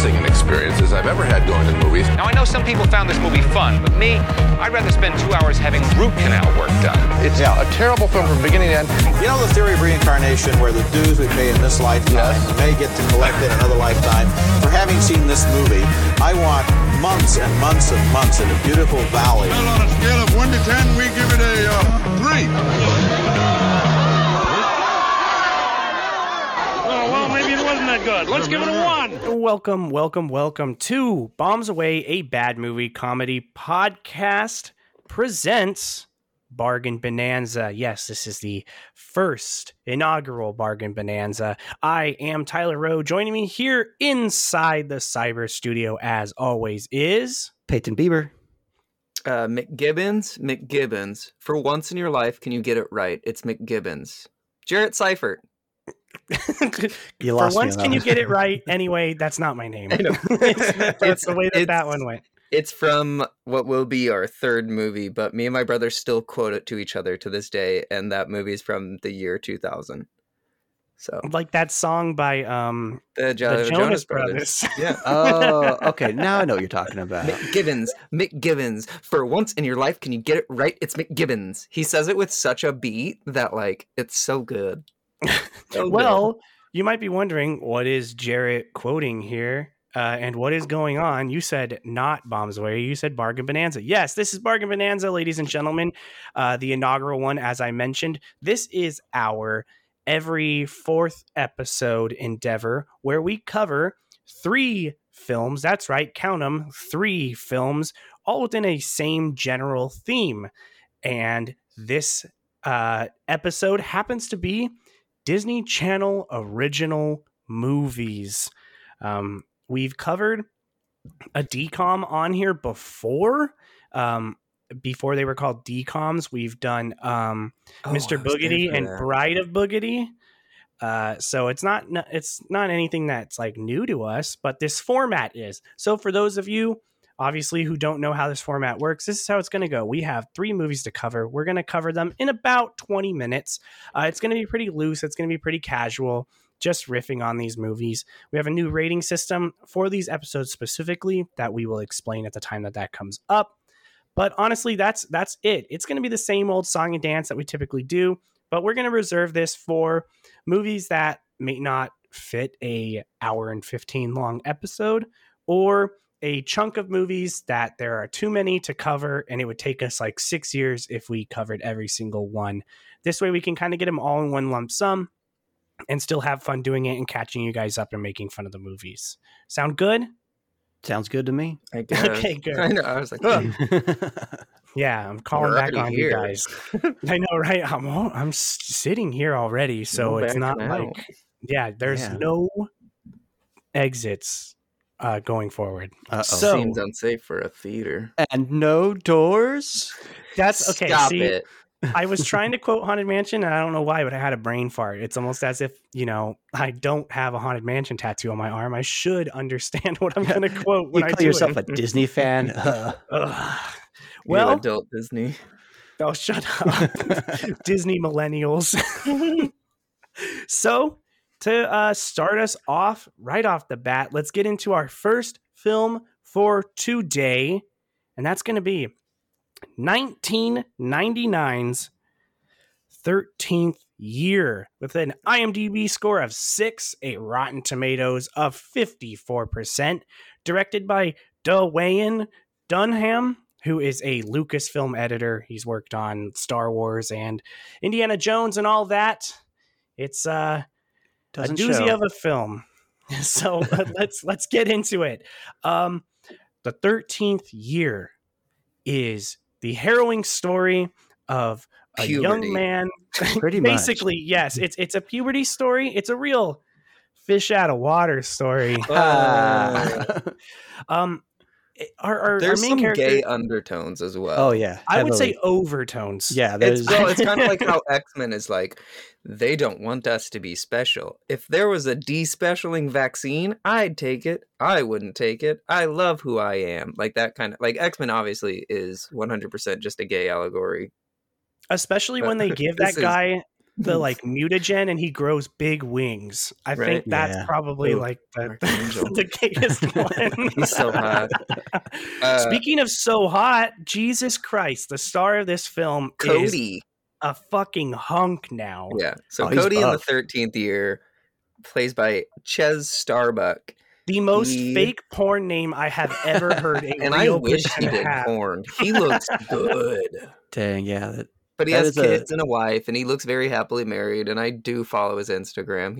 singing experiences I've ever had going to the movies. Now, I know some people found this movie fun, but me, I'd rather spend 2 hours having root canal work done. It's a terrible film from beginning to end. You know the theory of reincarnation, where the dues we pay in this lifetime, we may get to collect in another lifetime? For having seen this movie, I want months and months and months in a beautiful valley. Well, on a scale of 1 to 10, we give it a 3. Oh, well, maybe it wasn't that good. Let's give it a 1. Welcome to Bombs Away, a bad movie comedy podcast, presents Bargain Bonanza. Yes, this is the first inaugural Bargain Bonanza. I am Tyler Rowe. Joining me here inside the cyber studio, as always, is Peyton Bieber. McGibbons. For once in your life, can you get it right? It's McGibbons. Jarrett Seifert. You lost. For once, can you get it right? Anyway, that's not my name. That's the way that one went. It's from what will be our third movie, but me and my brother still quote it to each other to this day, and that movie is from the year 2000. So, like that song by the Jonas Brothers. Yeah. Oh, okay. Now I know what you're talking about. McGibbons. For once in your life, can you get it right? It's McGibbons. He says it with such a beat that, like, it's so good. Well, you might be wondering, what is Jarrett quoting here? And what is going on? You said not Bombs Away. You said Bargain Bonanza. Yes, this is Bargain Bonanza, ladies and gentlemen. The inaugural one, as I mentioned. This is our every fourth episode endeavor where we cover 3 films. That's right. Count them. 3 films, all within a same general theme. And this episode happens to be Disney Channel original movies. We've covered a DCOM on here before. Before they were called DCOMs, we've done Mr. Boogedy and Bride of Boogedy. So it's not anything that's like new to us, but this format is. So for those of you, obviously, who don't know how this format works, this is how it's going to go. We have 3 movies to cover. We're going to cover them in about 20 minutes. It's going to be pretty loose. It's going to be pretty casual, just riffing on these movies. We have a new rating system for these episodes specifically that we will explain at the time that comes up. But honestly, that's it. It's going to be the same old song and dance that we typically do, but we're going to reserve this for movies that may not fit a hour and 15 long episode, or a chunk of movies that there are too many to cover, and it would take us like 6 years if we covered every single one. This way we can kind of get them all in one lump sum and still have fun doing it and catching you guys up and making fun of the movies. Sound good? Sounds good to me. I guess. Okay, good. I know. I was like, yeah, I'm calling back on you guys. I know, right? I'm sitting here already, so it's not now. There's no exits going forward. So, seems unsafe for a theater. And no doors? That's okay. Stop it. I was trying to quote Haunted Mansion, and I don't know why, but I had a brain fart. It's almost as if, I don't have a Haunted Mansion tattoo on my arm. I should understand what I'm going to quote when I do. You call yourself a Disney fan? Well, adult Disney. Oh, shut up. Disney millennials. So, to start us off right off the bat, let's get into our first film for today, and that's going to be 1999's 13th Year, with an IMDb score of 6, a Rotten Tomatoes of 54%, directed by Dwayne Dunham, who is a Lucasfilm editor. He's worked on Star Wars and Indiana Jones and all that. It's a doozy of a film. So let's get into it. The 13th Year is the harrowing story of a young man. Pretty much. Basically, yes. It's a puberty story. It's a real fish out of water story. Our main character, gay undertones as well. Oh yeah, I would say overtones. Yeah, it's kind of like how X-Men is like, they don't want us to be special. If there was a despecialing vaccine, I'd take it. I wouldn't take it. I love who I am. Like that kind of, like, X-Men obviously is 100% just a gay allegory. Especially when they give that guy the like mutagen, and he grows big wings. I think that's probably like the biggest one. He's so hot. Speaking of so hot, Jesus Christ, the star of this film, Cody, is a fucking hunk now. Yeah. So Cody in the 13th Year, plays by Chez Starbuck. The most fake porn name I have ever heard. And I wish he did porn. He looks good. Dang, yeah. But he has kids and a wife, and he looks very happily married. And I do follow his Instagram.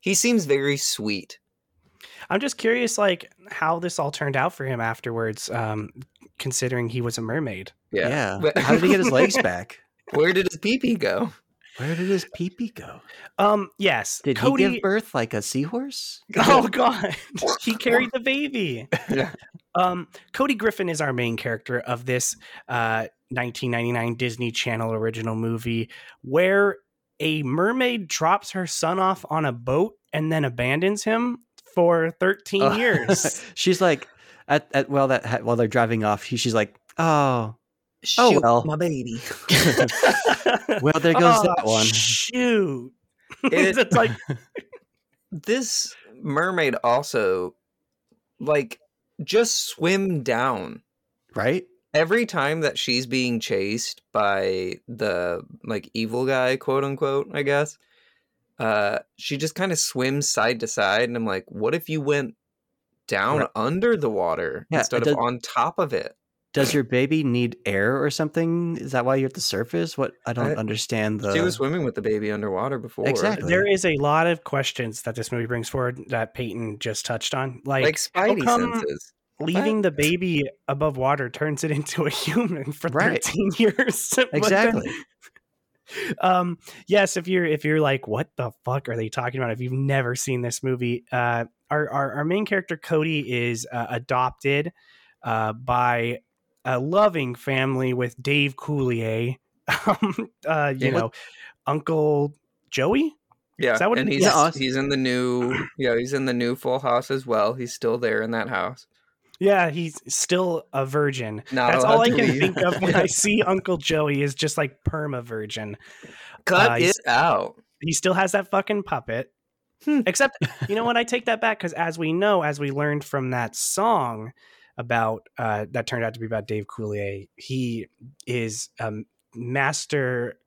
He seems very sweet. I'm just curious, like, how this all turned out for him afterwards, considering he was a mermaid. Yeah. How did he get his legs back? Where did his pee-pee go? Where did his pee-pee go? Yes. Did Cody... he give birth like a seahorse? Oh, God. He carried the baby. Yeah. Cody Griffin is our main character of this 1999 Disney Channel original movie where a mermaid drops her son off on a boat and then abandons him for 13 years. She's like, while they're driving off, she's like, oh... Shoot, my baby. Well, there goes that one. Shoot. It's like this mermaid also like just swim down. Right? Every time that she's being chased by the like evil guy, quote unquote, I guess, she just kind of swims side to side, and I'm like, what if you went down under the water instead of on top of it? Does your baby need air or something? Is that why you're at the surface? What? I don't understand. She was swimming with the baby underwater before. Exactly. There is a lot of questions that this movie brings forward that Peyton just touched on. Like Spidey senses. Leaving the baby above water turns it into a human for 13 years. Exactly. Yes, if you're like, what the fuck are they talking about? If you've never seen this movie, our main character, Cody, is adopted by... a loving family with Dave Coulier, Uncle Joey. Yeah, is that what and he's in the new Full House as well. He's still there in that house. Yeah, he's still a virgin. That's all I can think of when I see Uncle Joey is just like perma virgin. Cut it out. He still has that fucking puppet. Except, you know what? I take that back because as we learned from that song. About that turned out to be about Dave Coulier. He is a master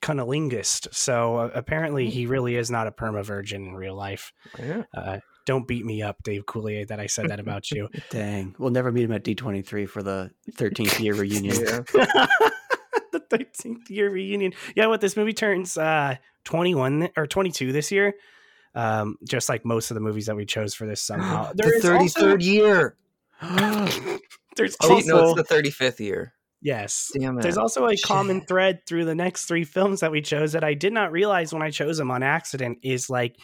cunnilingist, so apparently he really is not a perma virgin in real life. Yeah. Don't beat me up, Dave Coulier, that I said that about you. Dang, we'll never meet him at D23 for the 13th year reunion. The 13th year reunion. Yeah, what this movie turns 21 or 22 this year, just like most of the movies that we chose for this somehow. There the 33rd year. There's it's the 35th year. Yes. Damn it. There's also a common thread through the next three films that we chose that I did not realize when I chose them on accident is like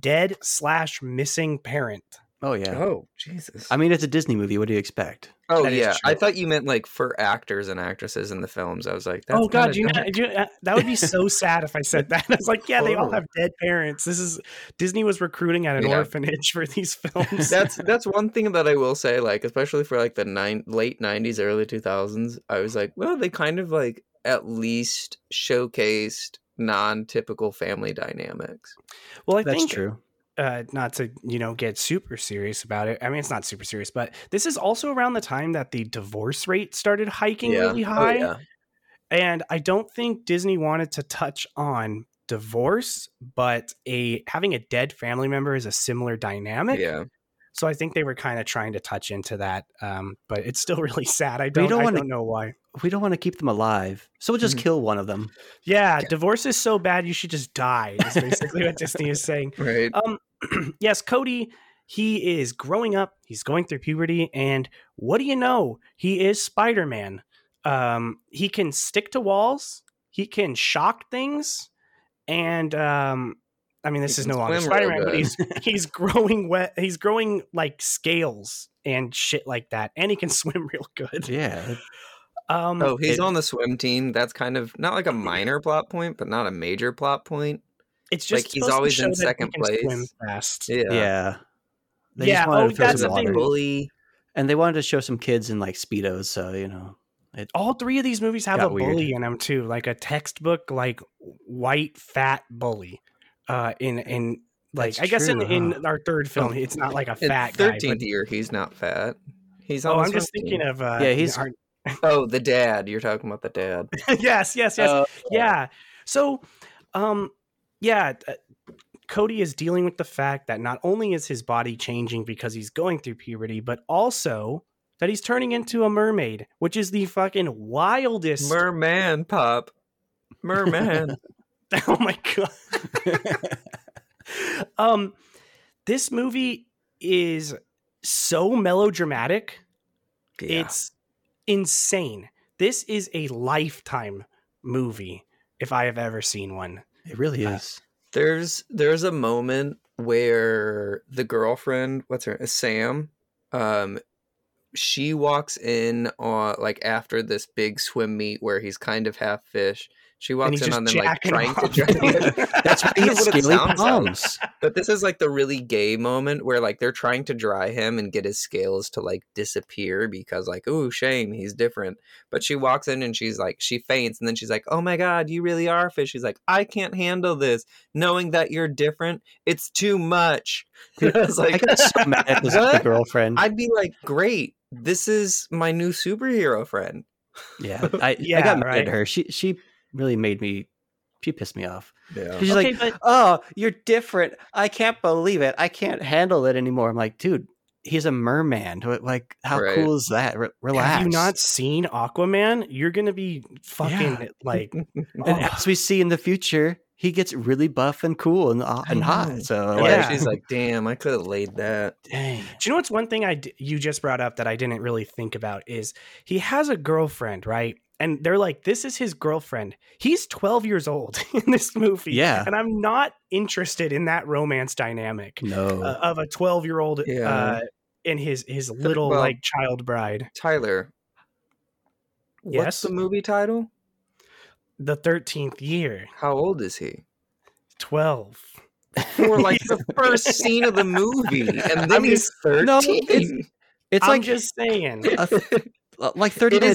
dead/missing parent. Oh yeah. Oh Jesus. I mean, it's a Disney movie. What do you expect? Oh yeah. I thought you meant like for actors and actresses in the films. I was like, that's that would be so sad if I said that. I was like, they all have dead parents. This is Disney was recruiting at an orphanage for these films. That's one thing that I will say, like, especially for like the late 90s, early 2000s. I was like, well, they kind of like at least showcased non-typical family dynamics. Well, I think that's true. Not to get super serious about it. I mean, it's not super serious, but this is also around the time that the divorce rate started hiking really high. Oh, yeah. And I don't think Disney wanted to touch on divorce, but having a dead family member is a similar dynamic. Yeah. So I think they were kind of trying to touch into that, but it's still really sad. I don't know why. We don't want to keep them alive, so we'll just kill one of them. Yeah, divorce is so bad you should just die, is basically what Disney is saying. Right. Yes, Cody, he is growing up. He's going through puberty, and what do you know? He is Spider-Man. He can stick to walls. He can shock things, and... I mean, this is no longer Spider-Man, but he's growing wet. He's growing like scales and shit like that. And he can swim real good. Yeah. He's on the swim team. That's kind of not like a minor plot point, but not a major plot point. It's just like he's always in second place. Swim fast. Yeah. They just wanted to throw some water. And they wanted to show some kids in like Speedos. So, All three of these movies have a bully in them too, like a textbook, like white fat bully. In our third film, it's not like a fat guy. 13th Year, he's not fat. He's I'm just thinking of he's the dad. You're talking about the dad. yes. Yeah. So, Cody is dealing with the fact that not only is his body changing because he's going through puberty, but also that he's turning into a mermaid, which is the fucking wildest merman pop. Merman. Oh my God. This movie is so melodramatic. Yeah. It's insane. This is a Lifetime movie, if I have ever seen one. It really is. There's a moment where the girlfriend, what's her name, Sam, she walks in on after this big swim meet where he's kind of half fish. She walks in on them trying to drag him. That's what it sounds like. But this is the really gay moment where they're trying to dry him and get his scales to disappear because ooh, shame, he's different. But she walks in and she's she faints and then she's like, oh my God, you really are fish. She's like, I can't handle this. Knowing that you're different, it's too much. And I was like, I got so mad at this girlfriend. I'd be like, great, this is my new superhero friend. Yeah, I got mad at her. She really made me. She pissed me off. Yeah. She's oh, you're different. I can't believe it. I can't handle it anymore. I'm like, dude, he's a merman. How cool is that? Relax. Have you not seen Aquaman? You're gonna be fucking And as we see in the future, he gets really buff and cool and hot. So she's like, damn, I could have laid that. Dang. Do you know what's one thing you just brought up that I didn't really think about is he has a girlfriend, right? And they're like, this is his girlfriend. He's 12 years old in this movie. Yeah. And I'm not interested in that romance dynamic of a 12-year-old and his little child bride. Tyler. What's the movie title? The 13th Year. How old is he? 12. For the first scene of the movie. And then he's 13. No, it's I'm just saying. 30 minutes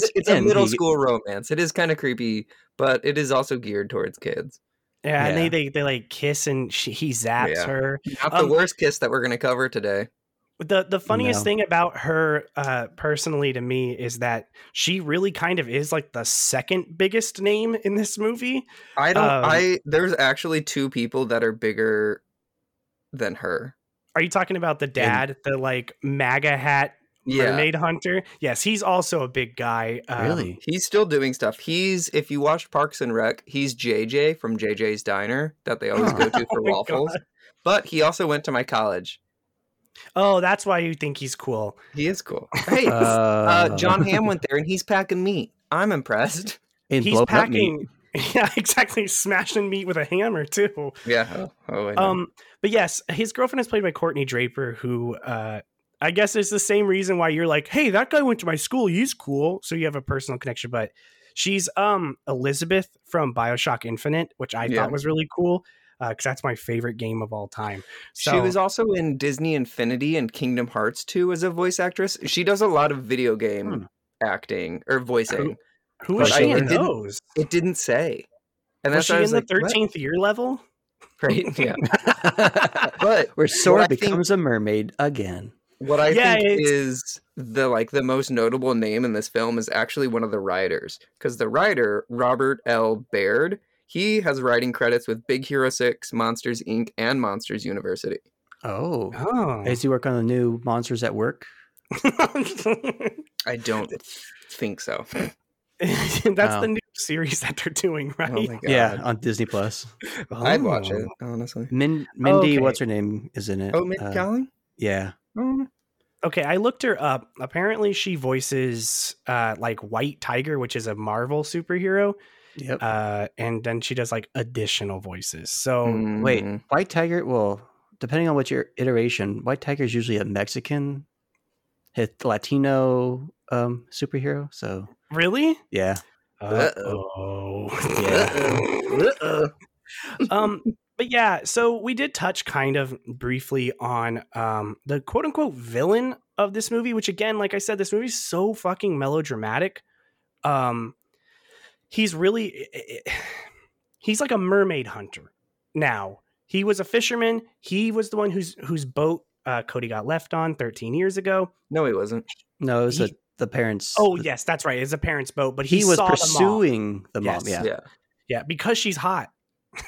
in. It's a middle school romance. It is kind of creepy, but it is also geared towards kids. Yeah, and they kiss and he zaps her. Not the worst kiss that we're going to cover today. The funniest thing about her personally to me is that she really kind of is the second biggest name in this movie. There's actually two people that are bigger than her. Are you talking about the dad, the MAGA hat? Yeah. Mermaid Hunter. Yes, he's also a big guy. Really? He's still doing stuff. If you watched Parks and Rec, he's JJ from JJ's Diner that they always go to for waffles. God. But he also went to my college. Oh, that's why you think he's cool. He is cool. Hey, John Hamm went there and he's packing meat. I'm impressed. He's packing. Yeah, exactly. Smashing meat with a hammer, too. Yeah. Oh, I know. But yes, his girlfriend is played by Courtney Draper, who... I guess it's the same reason why you're like, hey, that guy went to my school. He's cool. So you have a personal connection. But she's Elizabeth from BioShock Infinite, which I thought was really cool because that's my favorite game of all time. So, she was also in Disney Infinity and Kingdom Hearts 2 as a voice actress. She does a lot of video game acting or voicing. Who is she in those? It didn't say. And was she in the 13th Year level? Right. Yeah. But where Sora becomes a mermaid again. What I think is the most notable name in this film is actually one of the writers, because the writer, Robert L. Baird, he has writing credits with Big Hero 6, Monsters, Inc., and Monsters University. Oh. Does he work on the new Monsters at Work? I don't think so. That's the new series that they're doing, right? Oh my God. Yeah, on Disney Plus. I'd watch it, honestly. Mindy, what's her name, is in it? Oh, Mindy Kaling? Yeah. Okay, I looked her up. Apparently, she voices White Tiger, which is a Marvel superhero. Yep. And then she does additional voices. So wait, White Tiger. Well, depending on what your iteration, White Tiger is usually a Mexican, Latino superhero. So really, yeah. But yeah, so we did touch kind of briefly on the quote unquote villain of this movie, which again, like I said, this movie is so fucking melodramatic. He's really, he's like a mermaid hunter now. He was a fisherman. He was the one whose boat Cody got left on 13 years ago. No, he wasn't. No, it was the parents. Oh, yes, that's right. It's a parents' boat, but he was pursuing the mom. Yes. Yeah. Yeah, because she's hot.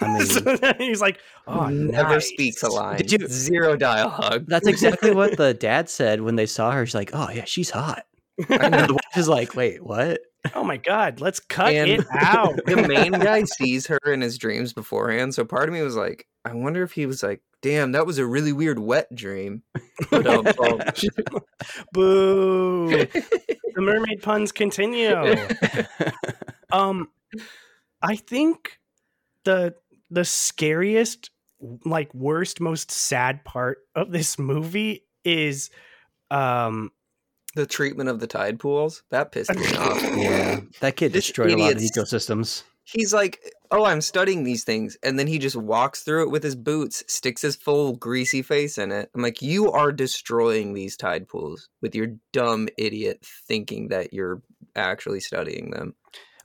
I mean, so he's like, oh, never nice. Speaks a line. Did you zero dialogue? That's exactly what the dad said when they saw her. She's like, oh yeah, she's hot. And the wife is like, wait, what? Oh my god, let's cut it out. The main guy sees her in his dreams beforehand, so part of me was like, I wonder if he was like, damn, that was a really weird wet dream. Boo. The mermaid puns continue. I think the scariest, like worst, most sad part of this movie is the treatment of the tide pools. That pissed me off. Yeah, that kid destroyed a lot of ecosystems. He's like, oh, I'm studying these things. And then he just walks through it with his boots, sticks his full greasy face in it. I'm like, you are destroying these tide pools with your dumb idiot thinking that you're actually studying them.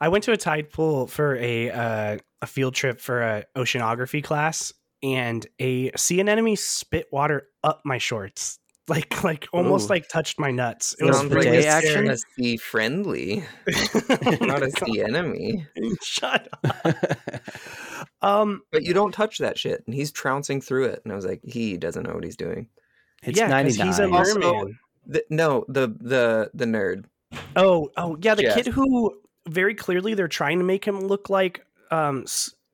I went to a tide pool for a field trip for a oceanography class, and a sea anemone spit water up my shorts. Like almost like touched my nuts. It was like a action. A sea friendly, not a sea enemy. Shut up. But you don't touch that shit, and he's trouncing through it, and I was like, he doesn't know what he's doing. It's 99. He's a merman. The nerd. Oh yeah, the kid who very clearly they're trying to make him look like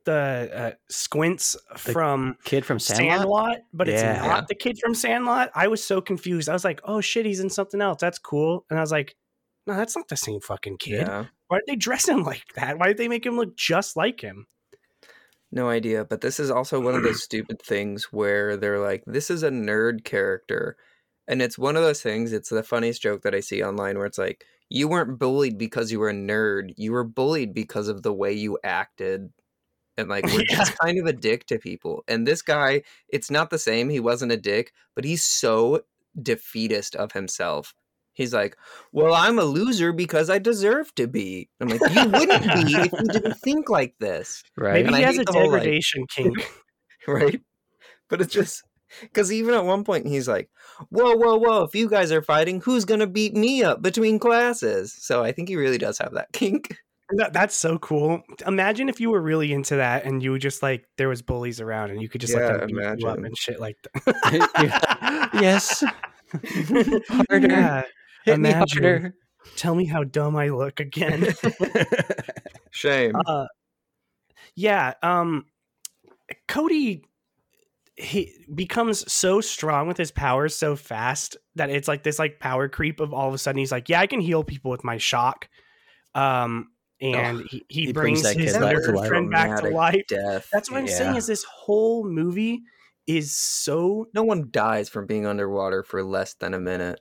the Squints from the kid from Sandlot, but it's not the kid from Sandlot. I was so confused. I was like, oh shit, he's in something else. That's cool. And I was like, no, that's not the same fucking kid. Yeah. Why did they dress him like that? Why did they make him look just like him? No idea. But this is also one of those stupid things where they're like, this is a nerd character. And it's one of those things. It's the funniest joke that I see online where it's like, you weren't bullied because you were a nerd. You were bullied because of the way you acted. And like, we're just kind of a dick to people. And this guy, it's not the same. He wasn't a dick, but he's so defeatist of himself. He's like, well, I'm a loser because I deserve to be. I'm like, you wouldn't be if you didn't think like this. Right. Maybe he has a degradation kink. Right. But it's just because even at one point he's like, whoa. If you guys are fighting, who's going to beat me up between classes? So I think he really does have that kink. That's so cool. Imagine if you were really into that and you were just like, there was bullies around and you could just let them beat you up and shit like that. Yes. Harder. Yeah. Imagine. Harder. Tell me how dumb I look again. Shame. Cody, he becomes so strong with his powers so fast that it's like this like power creep of all of a sudden he's like, yeah, I can heal people with my shock. And he brings his friend back to life. Death. That's what I'm saying is this whole movie is so... No one dies from being underwater for less than a minute.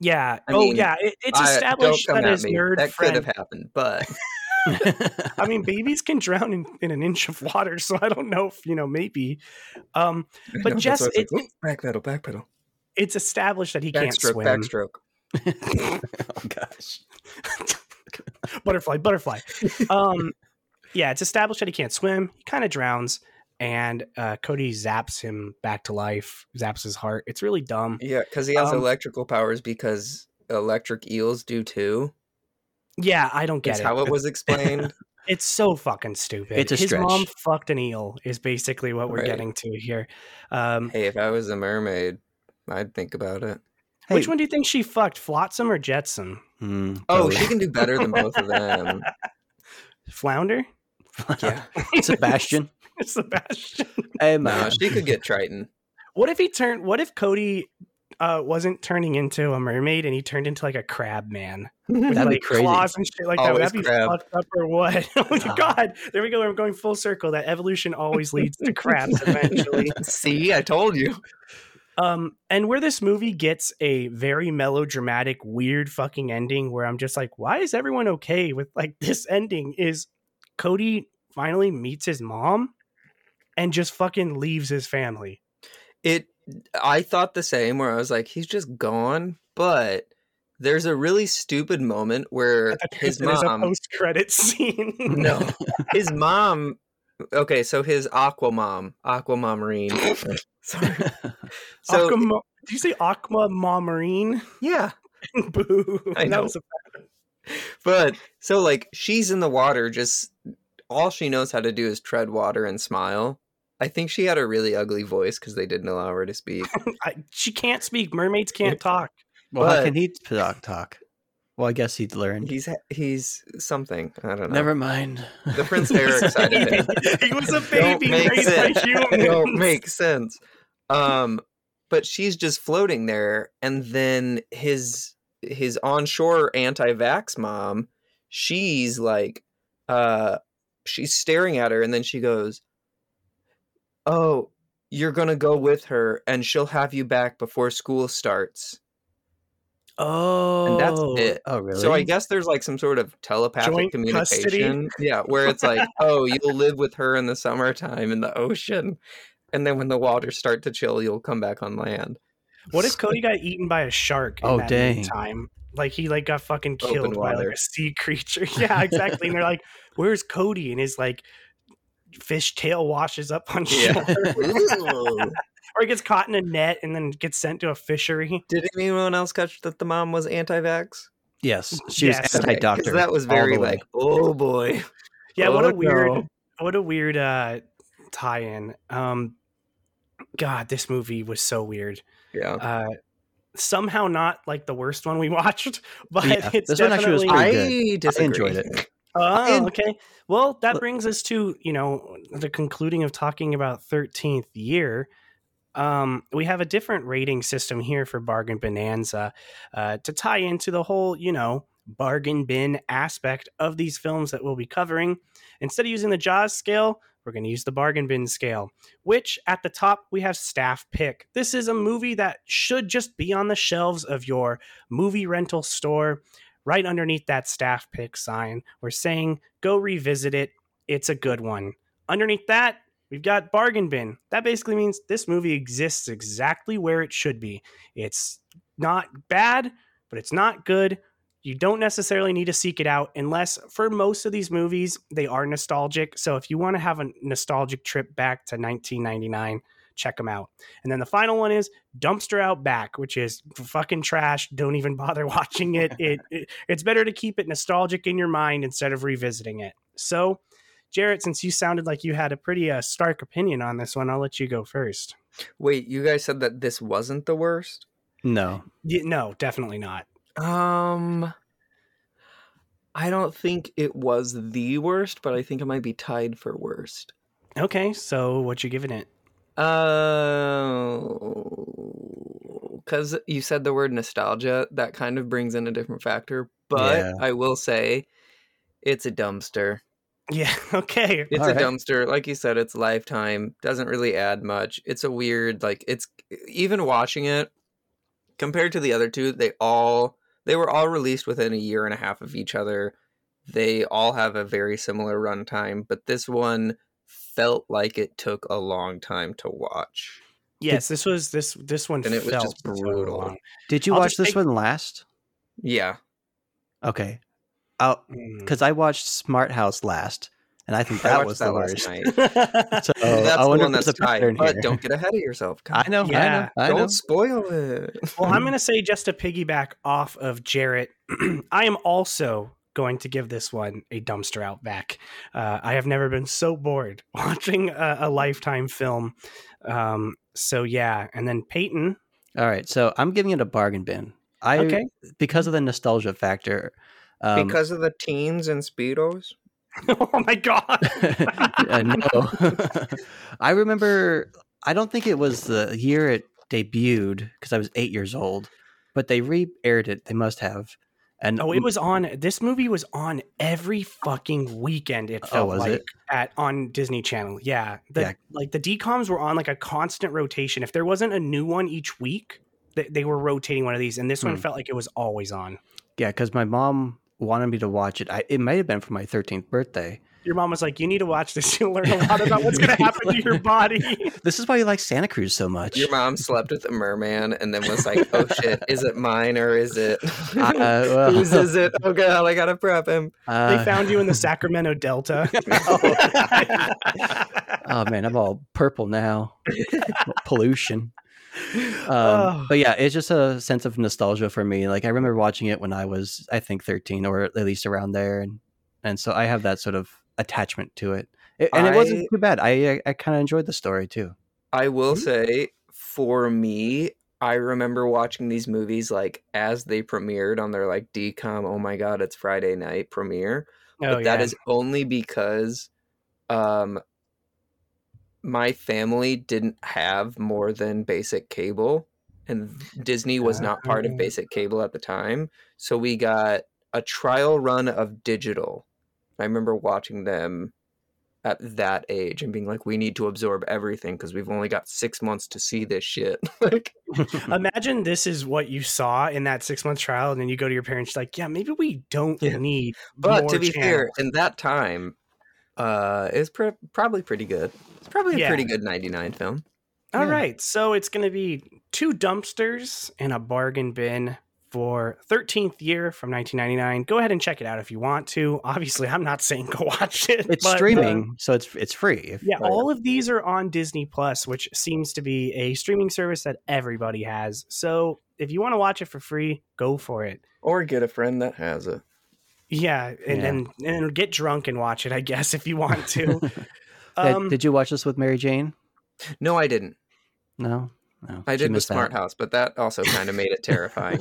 Yeah. It's established that his nerd that friend... That could have happened, but... I mean, babies can drown in an inch of water, so I don't know if, maybe. But Jess... It's like, backpedal. It's established that he can't swim. Backstroke. Oh, gosh. Butterfly. It's established that he can't swim. He kind of drowns, and Cody zaps him back to life, zaps his heart. It's really dumb. Yeah, because he has electrical powers because electric eels do too. Yeah, I don't get it. That's how it was explained. It's so fucking stupid. It's a stretch. His mom fucked an eel is basically what we're getting to here. Hey, if I was a mermaid, I'd think about it. Which one do you think she fucked, Flotsam or Jetsam? She can do better than both of them. Flounder? Yeah. Sebastian. Hey, man. No, she could get Triton. What if Cody wasn't turning into a mermaid and he turned into like a crab man? That'd be crazy. Claws and shit like that. That'd be fucked up or what? Oh my god. There we go. I'm going full circle. That evolution always leads to crabs eventually. See, I told you. And where this movie gets a very melodramatic, weird fucking ending where I'm just like, why is everyone okay with like this ending is Cody finally meets his mom and just fucking leaves his family. I thought the same where I was like, he's just gone, but There's a really stupid moment where his mom... There's a post-credit scene. No. His mom... Okay, so his Aquamarine. Sorry. So, did you say Aquamarine? Yeah. Boo. I know. That was a bad... But, so, like, she's in the water, just... All she knows how to do is tread water and smile. I think she had a really ugly voice because they didn't allow her to speak. She can't speak. Mermaids can't talk. Well, but, how can he talk? Well, I guess he'd learned. He's something. I don't know. Never mind. The Prince Eric side of it. He was a baby raised by humans. It don't make sense. But she's just floating there, and then his onshore anti-vax mom, she's like, she's staring at her, and then she goes, "Oh, you're gonna go with her, and she'll have you back before school starts." Oh, and that's it. Oh, really? So I guess there's like some sort of telepathic joint communication, custody? Yeah, where it's like, "Oh, you'll live with her in the summertime in the ocean, and then when the waters start to chill, you'll come back on land." What if Cody got eaten by a shark? In that dang time, like he like got fucking killed by like a sea creature. Yeah, exactly. And they're like, "Where's Cody?" And his like fish tail washes up on shore. Yeah. Or he gets caught in a net and then gets sent to a fishery. Did anyone else catch that the mom was anti-vax? Yes, she was anti-doctor. That was very like, oh boy. Yeah, what a weird tie-in. God, this movie was so weird. Yeah. Somehow not like the worst one we watched, but yeah, it's this definitely... one actually was pretty good. I enjoyed it. Oh, okay. Well, that brings us to, you know, the concluding of talking about 13th Year. We have a different rating system here for Bargain Bonanza to tie into the whole, you know, bargain bin aspect of these films that we'll be covering. Instead of using the Jaws scale, we're going to use the bargain bin scale, which at the top we have staff pick. This is a movie that should just be on the shelves of your movie rental store. Right underneath that staff pick sign, we're saying go revisit it. It's a good one. Underneath that, we've got bargain bin. That basically means this movie exists exactly where it should be. It's not bad, but it's not good. You don't necessarily need to seek it out unless for most of these movies, they are nostalgic. So if you want to have a nostalgic trip back to 1999, check them out. And then the final one is dumpster out back, which is fucking trash. Don't even bother watching it. It's better to keep it nostalgic in your mind instead of revisiting it. So Jarrett, since you sounded like you had a pretty stark opinion on this one, I'll let you go first. Wait, you guys said that this wasn't the worst? No. No, definitely not. I don't think it was the worst, but I think it might be tied for worst. Okay, so what you giving it? Because you said the word nostalgia, that kind of brings in a different factor, but yeah. I will say it's a dumpster. Yeah, okay. It's all a right. dumpster. Like you said, it's Lifetime. Doesn't really add much. It's a weird, like, it's even watching it compared to the other two, they were all released within a year and a half of each other. They all have a very similar runtime, but this one felt like it took a long time to watch. Yes, this was this one and it was just brutal. So did you watch this one last? Yeah. Okay. Because I watched Smart House last, and I think that was the worst. So that's the one that's tied. But don't get ahead of yourself. I know. Yeah. Don't spoil it. Well, I'm going to say, just to piggyback off of Jarrett, I am also going to give this one a dumpster out back. I have never been so bored watching a Lifetime film. So yeah, and then Peyton. All right, so I'm giving it a bargain bin. Okay. Because of the nostalgia factor. Because of the teens and Speedos? Oh my God. No. I remember, I don't think it was the year it debuted because I was 8 years old, but they re-aired it. They must have. And it was on, this movie was on every fucking weekend. It felt on Disney Channel. Yeah. Like the DCOMs were on like a constant rotation. If there wasn't a new one each week, they were rotating one of these. And this one felt like it was always on. Yeah, because my mom wanted me to watch it. It might have been for my 13th birthday. Your mom was like, you need to watch this. You'll learn a lot about what's going to happen to your body. This is why you like Santa Cruz so much. Your mom slept with a merman and then was like, oh shit, is it mine or is it? Well, whose is it? Oh God, I got to prep him. They found you in the Sacramento Delta. Oh man, I'm all purple now. Pollution. But yeah, it's just a sense of nostalgia for me. Like I remember watching it when I was, I think 13 or at least around there. And so I have that sort of attachment to it. It wasn't too bad. I kind of enjoyed the story too. I will say, for me, I remember watching these movies like as they premiered on their like DCOM. Oh my God, it's Friday night premiere. Oh, but that is only because my family didn't have more than basic cable, and Disney was not part of basic cable at the time. So we got a trial run of digital. I remember watching them at that age and being like, we need to absorb everything because we've only got 6 months to see this shit. Like, imagine this is what you saw in that 6 month trial. And then you go to your parents like, yeah, maybe we don't need, but to be fair, in that time, it's probably pretty good. It's probably a pretty good 99 film. All right. So it's going to be two dumpsters and a bargain bin for 13th Year from 1999. Go ahead and check it out if you want to. Obviously, I'm not saying go watch it. It's streaming, so it's free. All of these are on Disney Plus, which seems to be a streaming service that everybody has. So if you want to watch it for free, go for it. Or get a friend that has it. Yeah, and get drunk and watch it, I guess, if you want to. Did you watch this with Mary Jane? No, I didn't. No, I did with Smart House, but that also kind of made it terrifying.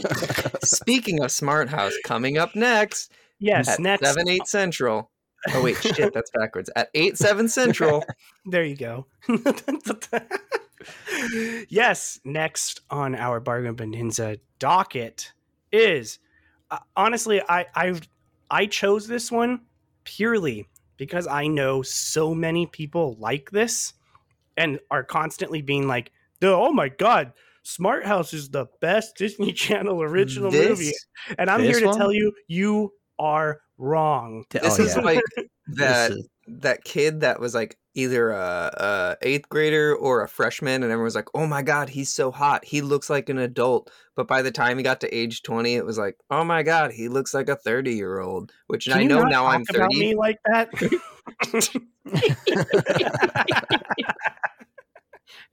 Speaking of Smart House, coming up next. Yes, at next. 7/8 Central. Oh, wait, shit, that's backwards. At 8/7 Central. There you go. Yes, next on our Bargain Bonanza docket is, honestly, I chose this one purely because I know so many people like this and are constantly being like, oh my God, Smart House is the best Disney Channel original movie. And I'm here to tell you, you are wrong. This is like that kid that was like either a eighth grader or a freshman, and everyone's like, oh my God, he's so hot. He looks like an adult. But by the time he got to age 20, it was like, oh my God, he looks like a 30-year-old, which I know now I'm 30. About me like that?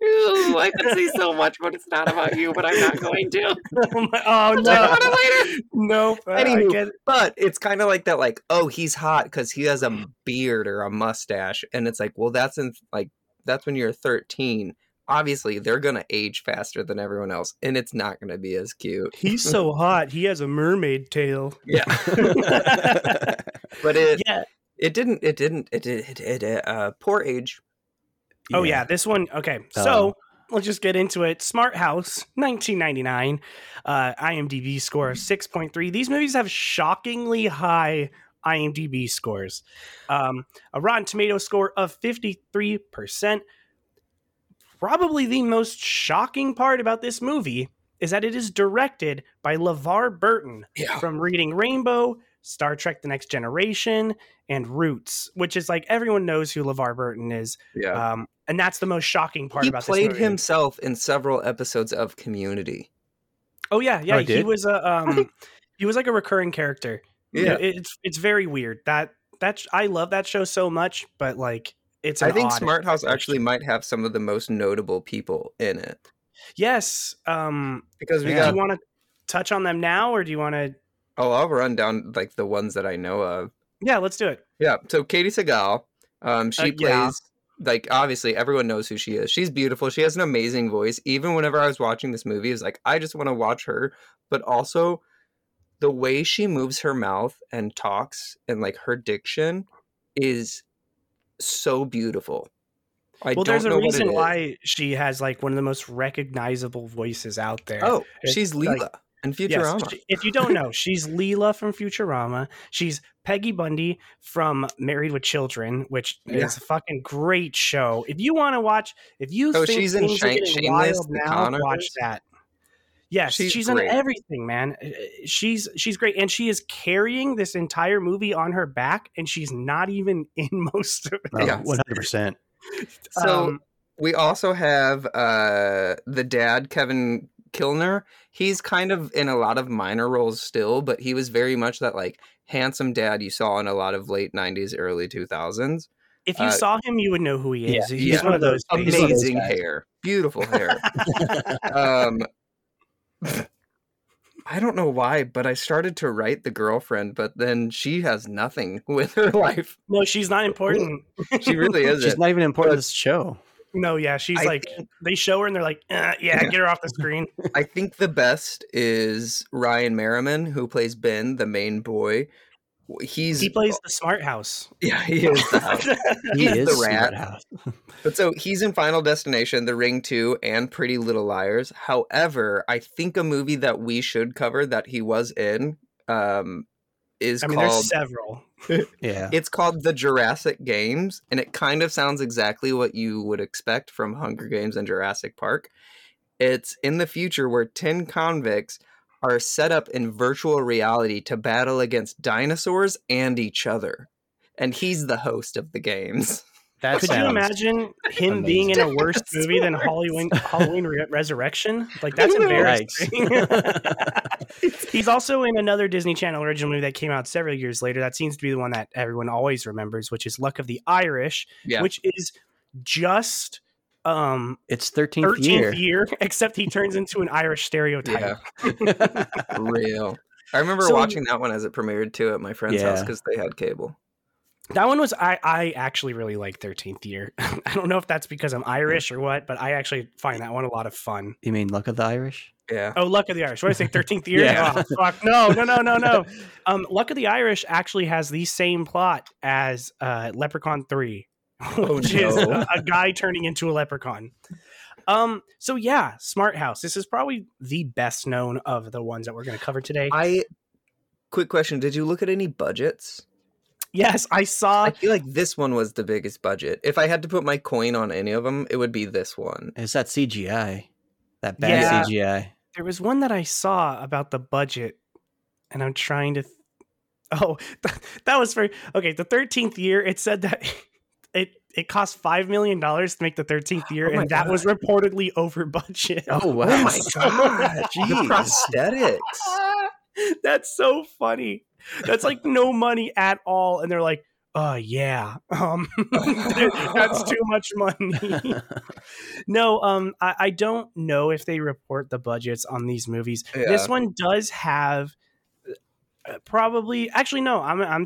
Ew, I could say so much, but it's not about you, but I'm not going to. Oh, no. Talk about it later. Nope. Anywho, I get it. But it's kind of like that, like, oh, he's hot because he has a beard or a mustache. And it's like, well, that's when you're 13. Obviously, they're going to age faster than everyone else, and it's not going to be as cute. He's so hot. He has a mermaid tail. Yeah. But it didn't, poor age. Oh, yeah, this one. Okay, so let's just get into it. Smart House, 1999, IMDb score of 6.3. These movies have shockingly high IMDb scores. A Rotten Tomato score of 53%. Probably the most shocking part about this movie is that it is directed by LeVar Burton from Reading Rainbow, Star Trek: The Next Generation, and Roots, which is like everyone knows who LeVar Burton is. Yeah. And that's the most shocking part about this movie. He played himself in several episodes of Community. Oh yeah, yeah. He was like a recurring character. Yeah. You know, it's very weird. That I love that show so much, but like I think Smart House actually might have some of the most notable people in it. Yes. Because do you want to touch on them now, or do you want to? Oh, I'll run down like the ones that I know of. Yeah, let's do it. Yeah, so Katey Sagal, she plays like, obviously everyone knows who she is. She's beautiful. She has an amazing voice. Even whenever I was watching this movie, it was like, I just want to watch her. But also the way she moves her mouth and talks and like her diction is so beautiful. There's a reason why she has like one of the most recognizable voices out there. Oh, she's Leela. And Futurama. Yes. If you don't know, she's Leela from Futurama. She's Peggy Bundy from Married with Children, which is a fucking great show. If you want to watch, if you think she's in Shameless, watch that. Yes, she's on everything, man. She's great, and she is carrying this entire movie on her back, and she's not even in most of it. 100%. So we also have the dad, Kevin Kilner. He's kind of in a lot of minor roles still, but he was very much that like handsome dad you saw in a lot of late 90s, early 2000s. If you saw him, you would know who he is. He's one of those amazing hair, beautiful hair. I don't know why, but I started to write the girlfriend, but then she has nothing with her life. No, she's not important. She really isn't. She's not even important to this show. No, yeah, she's they show her and they're like, get her off the screen. I think the best is Ryan Merriman, who plays Ben, the main boy. He plays the Smart House. Yeah, he is the house. He's the rat. Smart House. But so he's in Final Destination, The Ring 2, and Pretty Little Liars. However, I think a movie that we should cover that he was in there's several. Yeah. It's called The Jurassic Games, and it kind of sounds exactly what you would expect from Hunger Games and Jurassic Park. It's in the future where 10 convicts are set up in virtual reality to battle against dinosaurs and each other. And he's the host of the games. Could you imagine him being in a worse movie than Halloween Resurrection? Like, that's embarrassing. He's also in another Disney Channel original movie that came out several years later. That seems to be the one that everyone always remembers, which is Luck of the Irish, which is just... it's 13th year, except he turns into an Irish stereotype. Yeah. Real. I remember watching that one as it premiered too at my friend's house because they had cable. That one was I actually really like 13th Year. I don't know if that's because I'm Irish or what, but I actually find that one a lot of fun. You mean Luck of the Irish? Yeah. Oh, Luck of the Irish. What did I say? 13th Year? Yeah. Oh, fuck. No. Luck of the Irish actually has the same plot as Leprechaun 3. Which is a guy turning into a leprechaun. So yeah, Smart House. This is probably the best known of the ones that we're going to cover today. Quick question. Did you look at any budgets? Yes, I saw. I feel like this one was the biggest budget. If I had to put my coin on any of them, it would be this one. It's that CGI. That bad CGI. There was one that I saw about the budget, and I'm trying to... that was for... Okay, The 13th Year, it said that... It cost $5 million to make The 13th Year, and that was reportedly over budget. Oh, wow. Oh, my God. The prosthetics. That's so funny. That's like no money at all. And they're like, oh, yeah. That's too much money. No, I don't know if they report the budgets on these movies. Yeah. This one does have... I'm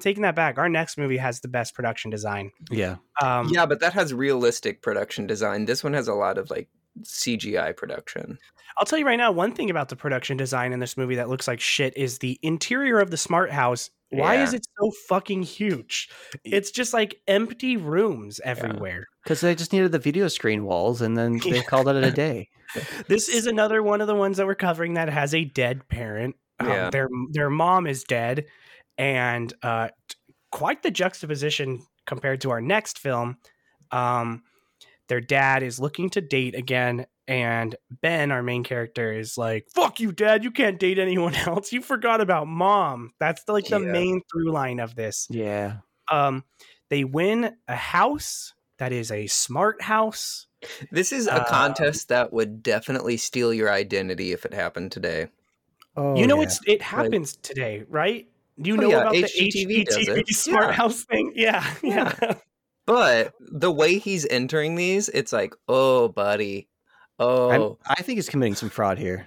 taking that back. Our next movie has the best production design. Yeah. But that has realistic production design. This one has a lot of like CGI production. I'll tell you right now, one thing about the production design in this movie that looks like shit is the interior of the Smart House. Why is it so fucking huge? It's just like empty rooms everywhere. Because they just needed the video screen walls, and then they called it a day. This is another one of the ones that we're covering that has a dead parent. Their mom is dead, and quite the juxtaposition compared to our next film. Their dad is looking to date again, and Ben, our main character, is like, fuck you, dad, you can't date anyone else, you forgot about mom. That's the main through line of this. They win a house that is a smart house. This is a contest that would definitely steal your identity if it happened today. It happens today, right? About HGTV the HGTV Smart House thing? Yeah. But the way he's entering these, it's like, oh, buddy. Oh. I think he's committing some fraud here.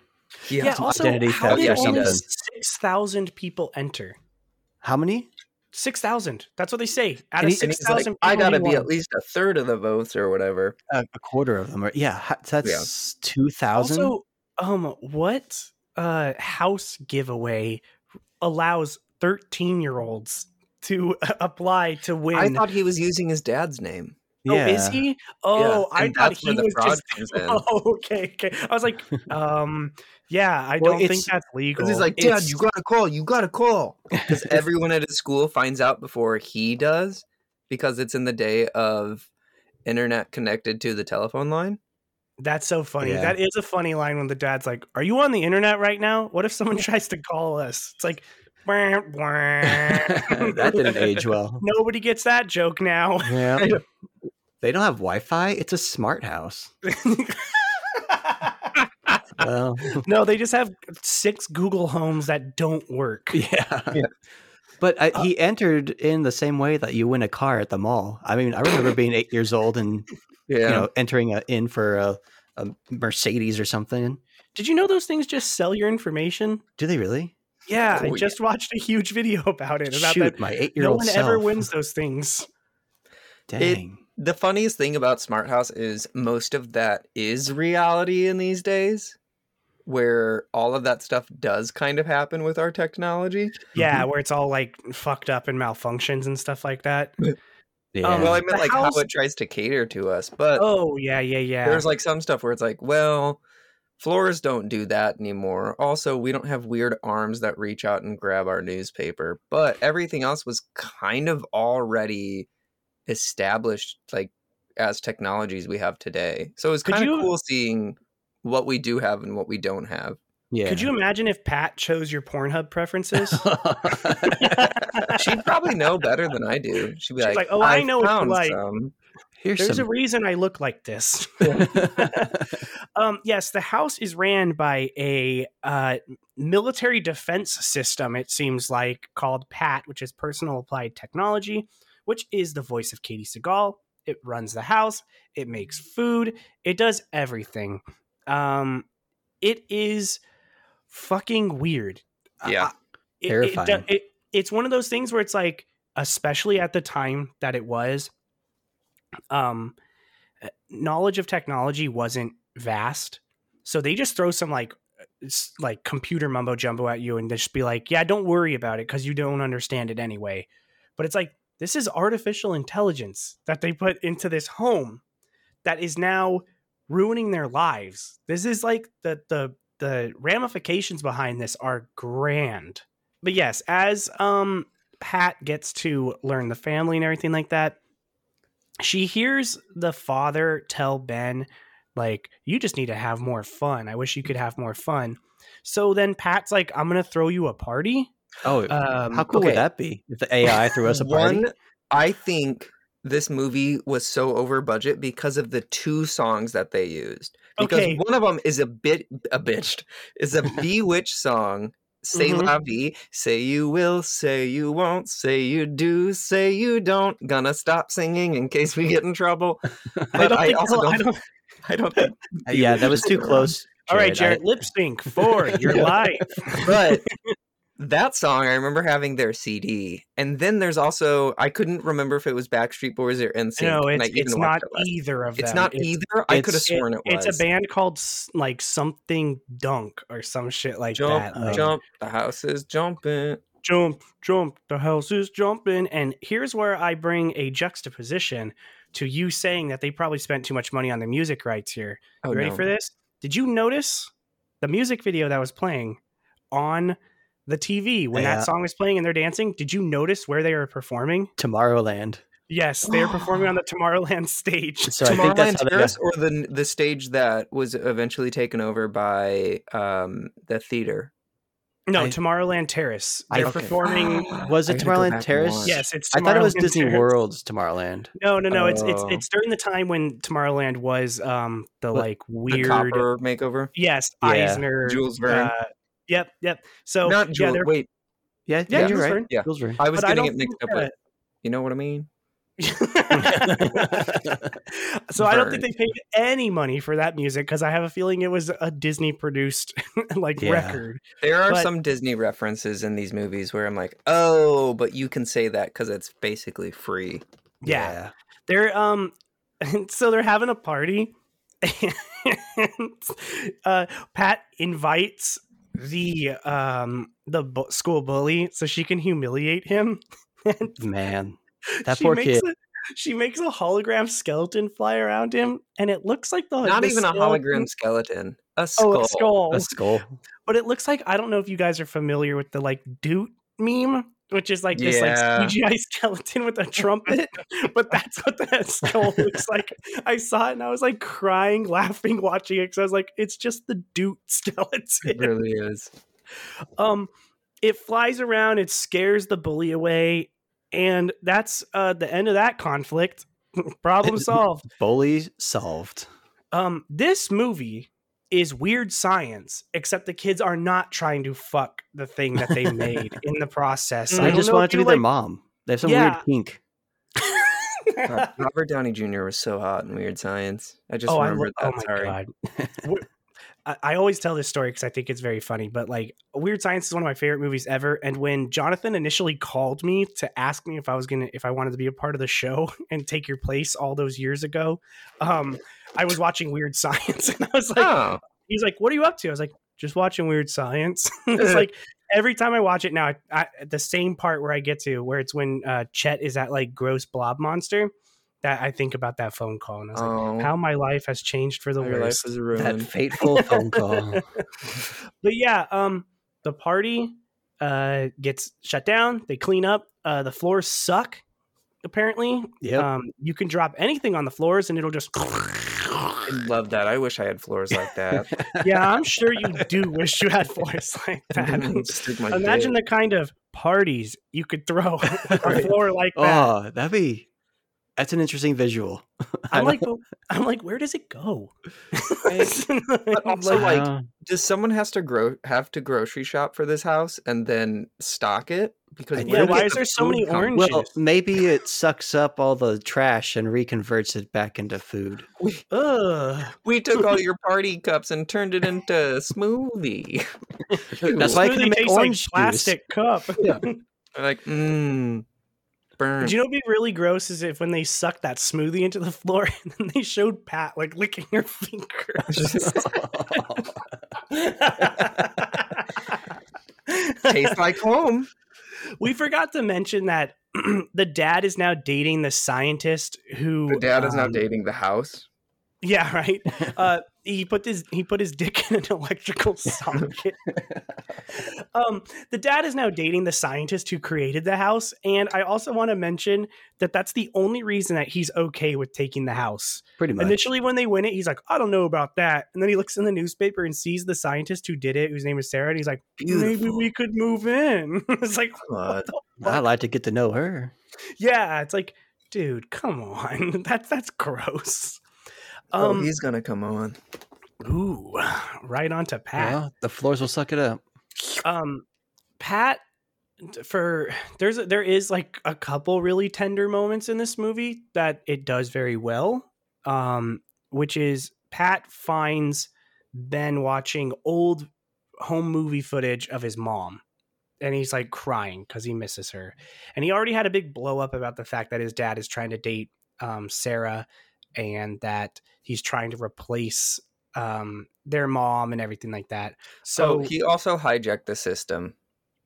Yeah, some also, identity theft or something. 6,000 people enter. How many? 6,000. That's what they say. Out of 6,000 people. I got to be at least a third of the votes or whatever. A quarter of them. Yeah, that's 2,000. Also, what... house giveaway allows 13-year-olds to apply to win. I thought he was using his dad's name. Oh, is he? Oh, yeah. I thought he was just... okay. I was like, I don't think that's legal. He's like, Dad, you gotta call. Because everyone at his school finds out before he does, because it's in the day of internet connected to the telephone line. That's so funny. Yeah. That is a funny line when the dad's like, "Are you on the internet right now? What if someone tries to call us?" It's like, wah, wah. That didn't age well. Nobody gets that joke now. Yeah. They don't have Wi-Fi. It's a smart house. Well. No, they just have 6 Google Homes that don't work. Yeah. But he entered in the same way that you win a car at the mall. I mean, I remember being 8 years old and entering in for a Mercedes or something. Did you know those things just sell your information? Do they really? Yeah, I just watched a huge video about it. About that. My 8-year-old self. No one ever wins those things. Dang. The funniest thing about Smart House is most of that is reality in these days, where all of that stuff does kind of happen with our technology. Yeah, where it's all like fucked up and malfunctions and stuff like that. Yeah. Well, I meant the like house... how it tries to cater to us, but there's like some stuff where it's like, well, floors don't do that anymore. Also, we don't have weird arms that reach out and grab our newspaper, but everything else was kind of already established like as technologies we have today. So it's kind of cool seeing what we do have and what we don't have. Yeah. Could you imagine if Pat chose your Pornhub preferences? She'd probably know better than I do. She'd be like, "Oh, I know what you like. There's a reason I look like this." Yes, the house is ran by a military defense system, it seems like, called PAT, which is Personal Applied Technology, which is the voice of Katey Sagal. It runs the house. It makes food. It does everything. It is fucking weird. Yeah. Terrifying. It's one of those things where it's like, especially at the time that it was, knowledge of technology wasn't vast. So they just throw some like computer mumbo jumbo at you and just be like, yeah, don't worry about it because you don't understand it anyway. But it's like, this is artificial intelligence that they put into this home that is now ruining their lives. This is like the ramifications behind this are grand. But yes, as Pat gets to learn the family and everything like that, she hears the father tell Ben, like, you just need to have more fun. I wish you could have more fun. So then Pat's like, I'm going to throw you a party. Oh, how cool would that be if the AI threw us a party? I think this movie was so over budget because of the 2 songs that they used. Because one of them is a Bewitched song. Say la vie, say you will, say you won't, say you do, say you don't. Gonna stop singing in case we get in trouble. But I don't think. Yeah, that was too close. All right, Jarrett, lip sync for your life. But that song, I remember having their CD. And then there's also, I couldn't remember if it was Backstreet Boys or NSYNC. No, it's not either of them. It's not either? I could have sworn it was. It's a band called like something Dunk or some shit like that. Jump, the house is jumping. Jump, jump, the house is jumping. And here's where I bring a juxtaposition to you saying that they probably spent too much money on the music rights here. You ready for this? Did you notice the music video that was playing on the TV when that song was playing and they're dancing? Did you notice where they were performing? Tomorrowland. Yes, they are performing on the Tomorrowland stage. So Tomorrowland Terrace, or the stage that was eventually taken over by the theater. No, Tomorrowland Terrace. They're performing. Was it Tomorrowland Terrace? Yes, it's. I thought it was Disney World's Tomorrowland. No. It's during the time when Tomorrowland was weird copper makeover. Yes, yeah. Eisner, Jules Verne. Yep. So not Jules. Yeah, wait. Yeah, you're right. Yeah. Jules Verne. I was getting it mixed up. With, you know what I mean? So I don't think they paid any money for that music because I have a feeling it was a Disney produced record. There are some Disney references in these movies where I'm like, oh, but you can say that because it's basically free. Yeah. They're so they're having a party. And Pat invites the school bully so she can humiliate him. Man, that poor kid. She makes a hologram skeleton fly around him, and it looks like a skull. But it looks like, I don't know if you guys are familiar with the like doot meme which is like this like CGI skeleton with a trumpet, but that's what that skull looks like. I saw it and I was like crying, laughing, watching it because I was like, it's just the dude skeleton. It really is. It flies around, it scares the bully away, and that's the end of that conflict. Problem solved. Bully solved. This movie is weird science, except the kids are not trying to fuck the thing that they made in the process. I just want it to be like their mom. They have some weird kink. Robert Downey Jr. was so hot in Weird Science. I just remembered that. Oh my God. I always tell this story because I think it's very funny, but like Weird Science is one of my favorite movies ever. And when Jonathan initially called me to ask me if I wanted to be a part of the show and take your place all those years ago, I was watching Weird Science and I was like, he's like, what are you up to? I was like, just watching Weird Science. It's like every time I watch it now, I the same part where I get to where it's when Chet is that like gross blob monster. That I think about that phone call and I was like, how my life has changed for the worse. Life is ruined. That fateful phone call. But yeah, the party gets shut down. They clean up. The floors suck, apparently. Yep. You can drop anything on the floors and it'll just... I love that. I wish I had floors like that. Yeah, I'm sure you do wish you had floors like that. Imagine the kind of parties you could throw on a floor like that. Oh, that'd be... That's an interesting visual. I'm like, where does it go? But also, like, does someone have to grocery shop for this house and then stock it? Because why is there so many oranges? Well, maybe it sucks up all the trash and reconverts it back into food. We took all your party cups and turned it into smoothie. That's why I can make orange like plastic cup. Yeah. Like, burn. Do you know what'd be really gross is if when they sucked that smoothie into the floor and then they showed Pat like licking her fingers. Tastes like home. We forgot to mention that the dad is now dating the scientist who. The dad is now dating the house. Yeah, right. He put his dick in an electrical socket. The dad is now dating the scientist who created the house, and I also want to mention that that's the only reason that he's okay with taking the house. Pretty much. Initially, when they win it, he's like, "I don't know about that," and then he looks in the newspaper and sees the scientist who did it, whose name is Sarah, and he's like, "Maybe we could move in." It's like, I'd like to get to know her. Yeah, it's like, dude, come on, that's gross. He's gonna come on. Ooh, right on to Pat. Yeah, the floors will suck it up. Pat, there is like a couple really tender moments in this movie that it does very well. Which is Pat finds Ben watching old home movie footage of his mom. And he's like crying because he misses her. And he already had a big blow up about the fact that his dad is trying to date Sarah and that he's trying to replace their mom and everything like that. So he also hijacked the system.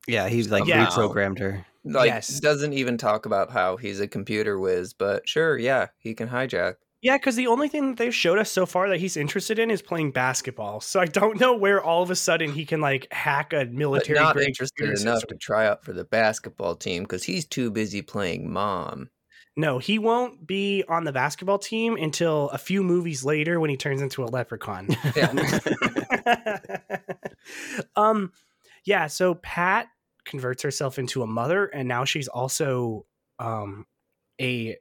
Yeah, he's like reprogrammed her. Like, doesn't even talk about how he's a computer whiz, but sure, yeah, he can hijack. Yeah, because the only thing that they've showed us so far that he's interested in is playing basketball. So I don't know where all of a sudden he can like hack a military. But not interested enough to try out for the basketball team because he's too busy playing mom. No, he won't be on the basketball team until a few movies later when he turns into a leprechaun. Yeah. So Pat converts herself into a mother, and now she's also a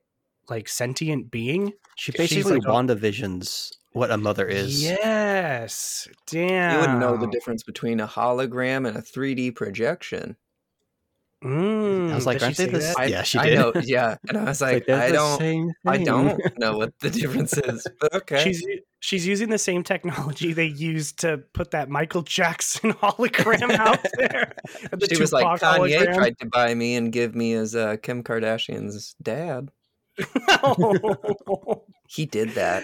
like sentient being. She basically like WandaVision's what a mother is. Yes. Damn. You wouldn't know the difference between a hologram and a 3D projection. I was like, aren't they the same? Yeah, she did. I know, yeah, and I was like I don't know what the difference is. But okay, she's using the same technology they used to put that Michael Jackson hologram out there. She was like, Kanye hologram. Tried to buy me and give me as Kim Kardashian's dad. No. He did that.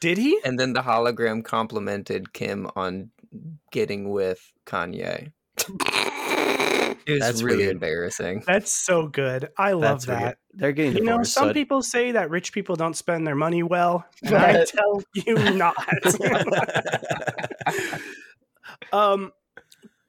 Did he? And then the hologram complimented Kim on getting with Kanye. That's really weird. Embarrassing. That's so good. I love that. Weird. They're getting divorced, some people say that rich people don't spend their money well, and I tell you not.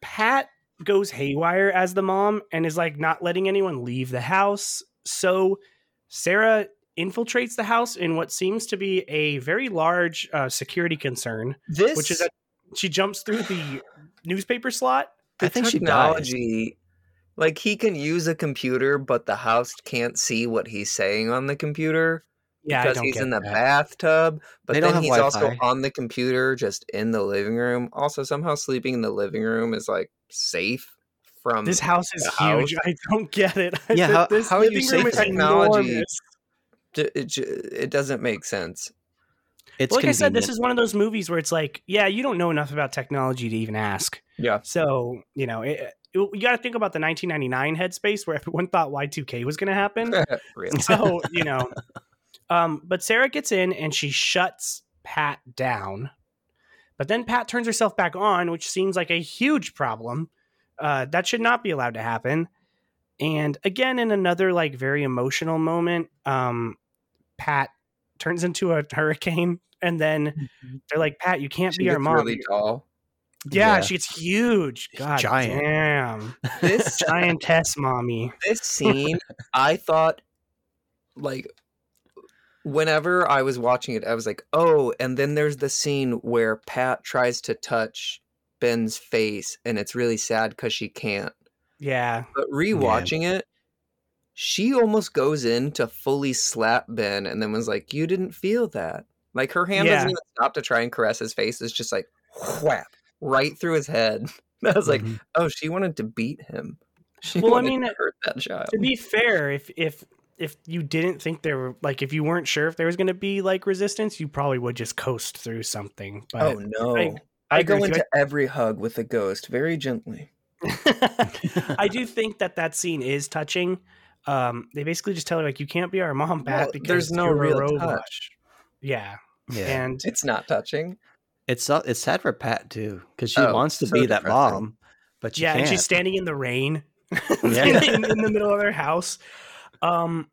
Pat goes haywire as the mom and is like not letting anyone leave the house. So Sarah infiltrates the house in what seems to be a very large security concern. Which is that she jumps through the newspaper slot. I think technology, like he can use a computer, but the house can't see what he's saying on the computer. Yeah, because he's in the bathtub, but then he's Wi-Fi. Also on the computer, just in the living room. Also, somehow sleeping in the living room is like safe from this house is huge. I don't get it. Yeah, how are you safe? Technology, it doesn't make sense. It's like convenient. I said, this is one of those movies where it's like, yeah, you don't know enough about technology to even ask. Yeah. So, you know, you got to think about the 1999 headspace where everyone thought Y2K was going to happen. Really? So, you know. But Sarah gets in and she shuts Pat down, but then Pat turns herself back on, which seems like a huge problem. That should not be allowed to happen. And again, in another like very emotional moment, Pat turns into a hurricane, and then they're like, "Pat, you can't be our mom." Really tall. Yeah, she's huge. God, giant. Damn, this giantess, mommy. This scene, I thought, like. Whenever I was watching it, I was like, oh, and then there's the scene where Pat tries to touch Ben's face, and it's really sad because she can't. Yeah. But rewatching it, she almost goes in to fully slap Ben and then was like, you didn't feel that. Like, her hand doesn't even stop to try and caress his face. It's just like, whap, right through his head. I was like, oh, she wanted to beat him. She wanted to hurt that child. To be fair, if you didn't think there were, like, if you weren't sure if there was going to be like resistance, you probably would just coast through something. But oh no. I go into every hug with a ghost very gently. I do think that scene is touching. They basically just tell her like, you can't be our mom, Pat, because there's no real touch. Yeah. And it's not touching. It's sad for Pat too. Cause she wants to be that mom, but she can't. And she's standing in the rain in the middle of their house. And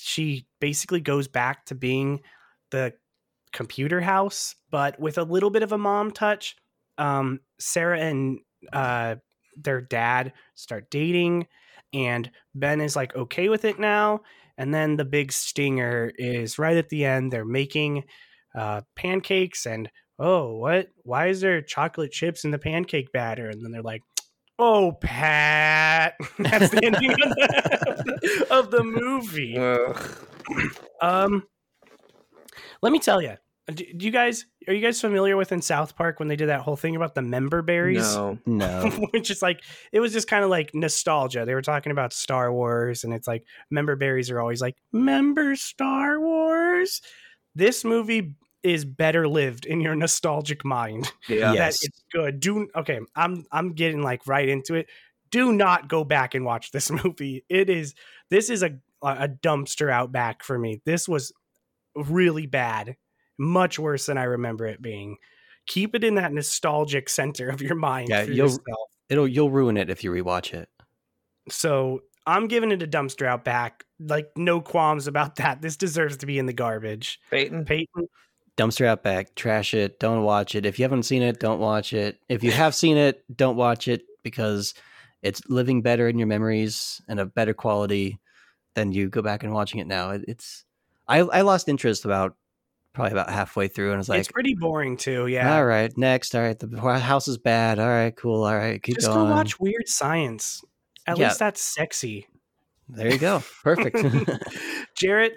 she basically goes back to being the computer house, but with a little bit of a mom touch. Sarah and their dad start dating, and Ben is like okay with it now. And then the big stinger is right at the end. They're making pancakes, and why is there chocolate chips in the pancake batter? And then they're like, oh, Pat. That's the ending of the movie. Let me tell you. Are you guys familiar with in South Park when they did that whole thing about the member berries? No. Which is like, it was just kind of like nostalgia. They were talking about Star Wars, and it's like member berries are always like, member Star Wars. This movie is better lived in your nostalgic mind. Yeah. Yes. It's good. I'm getting like right into it. Do not go back and watch this movie. This is a dumpster out back for me. This was really bad, much worse than I remember it being. Keep it in that nostalgic center of your mind. Yeah, you'll ruin it if you rewatch it. So I'm giving it a dumpster out back. Like, no qualms about that. This deserves to be in the garbage. Peyton. Dumpster out back, trash it, don't watch it. If you haven't seen it, don't watch it. If you have seen it, don't watch it, because it's living better in your memories and of better quality than you go back and watching it now. I lost interest about halfway through, and it's like, it's pretty boring too. Yeah. All right, next. All right, the house is bad. All right, cool. All right, keep going. Just go watch Weird Science. At least that's sexy. There you go. Perfect. Jarrett.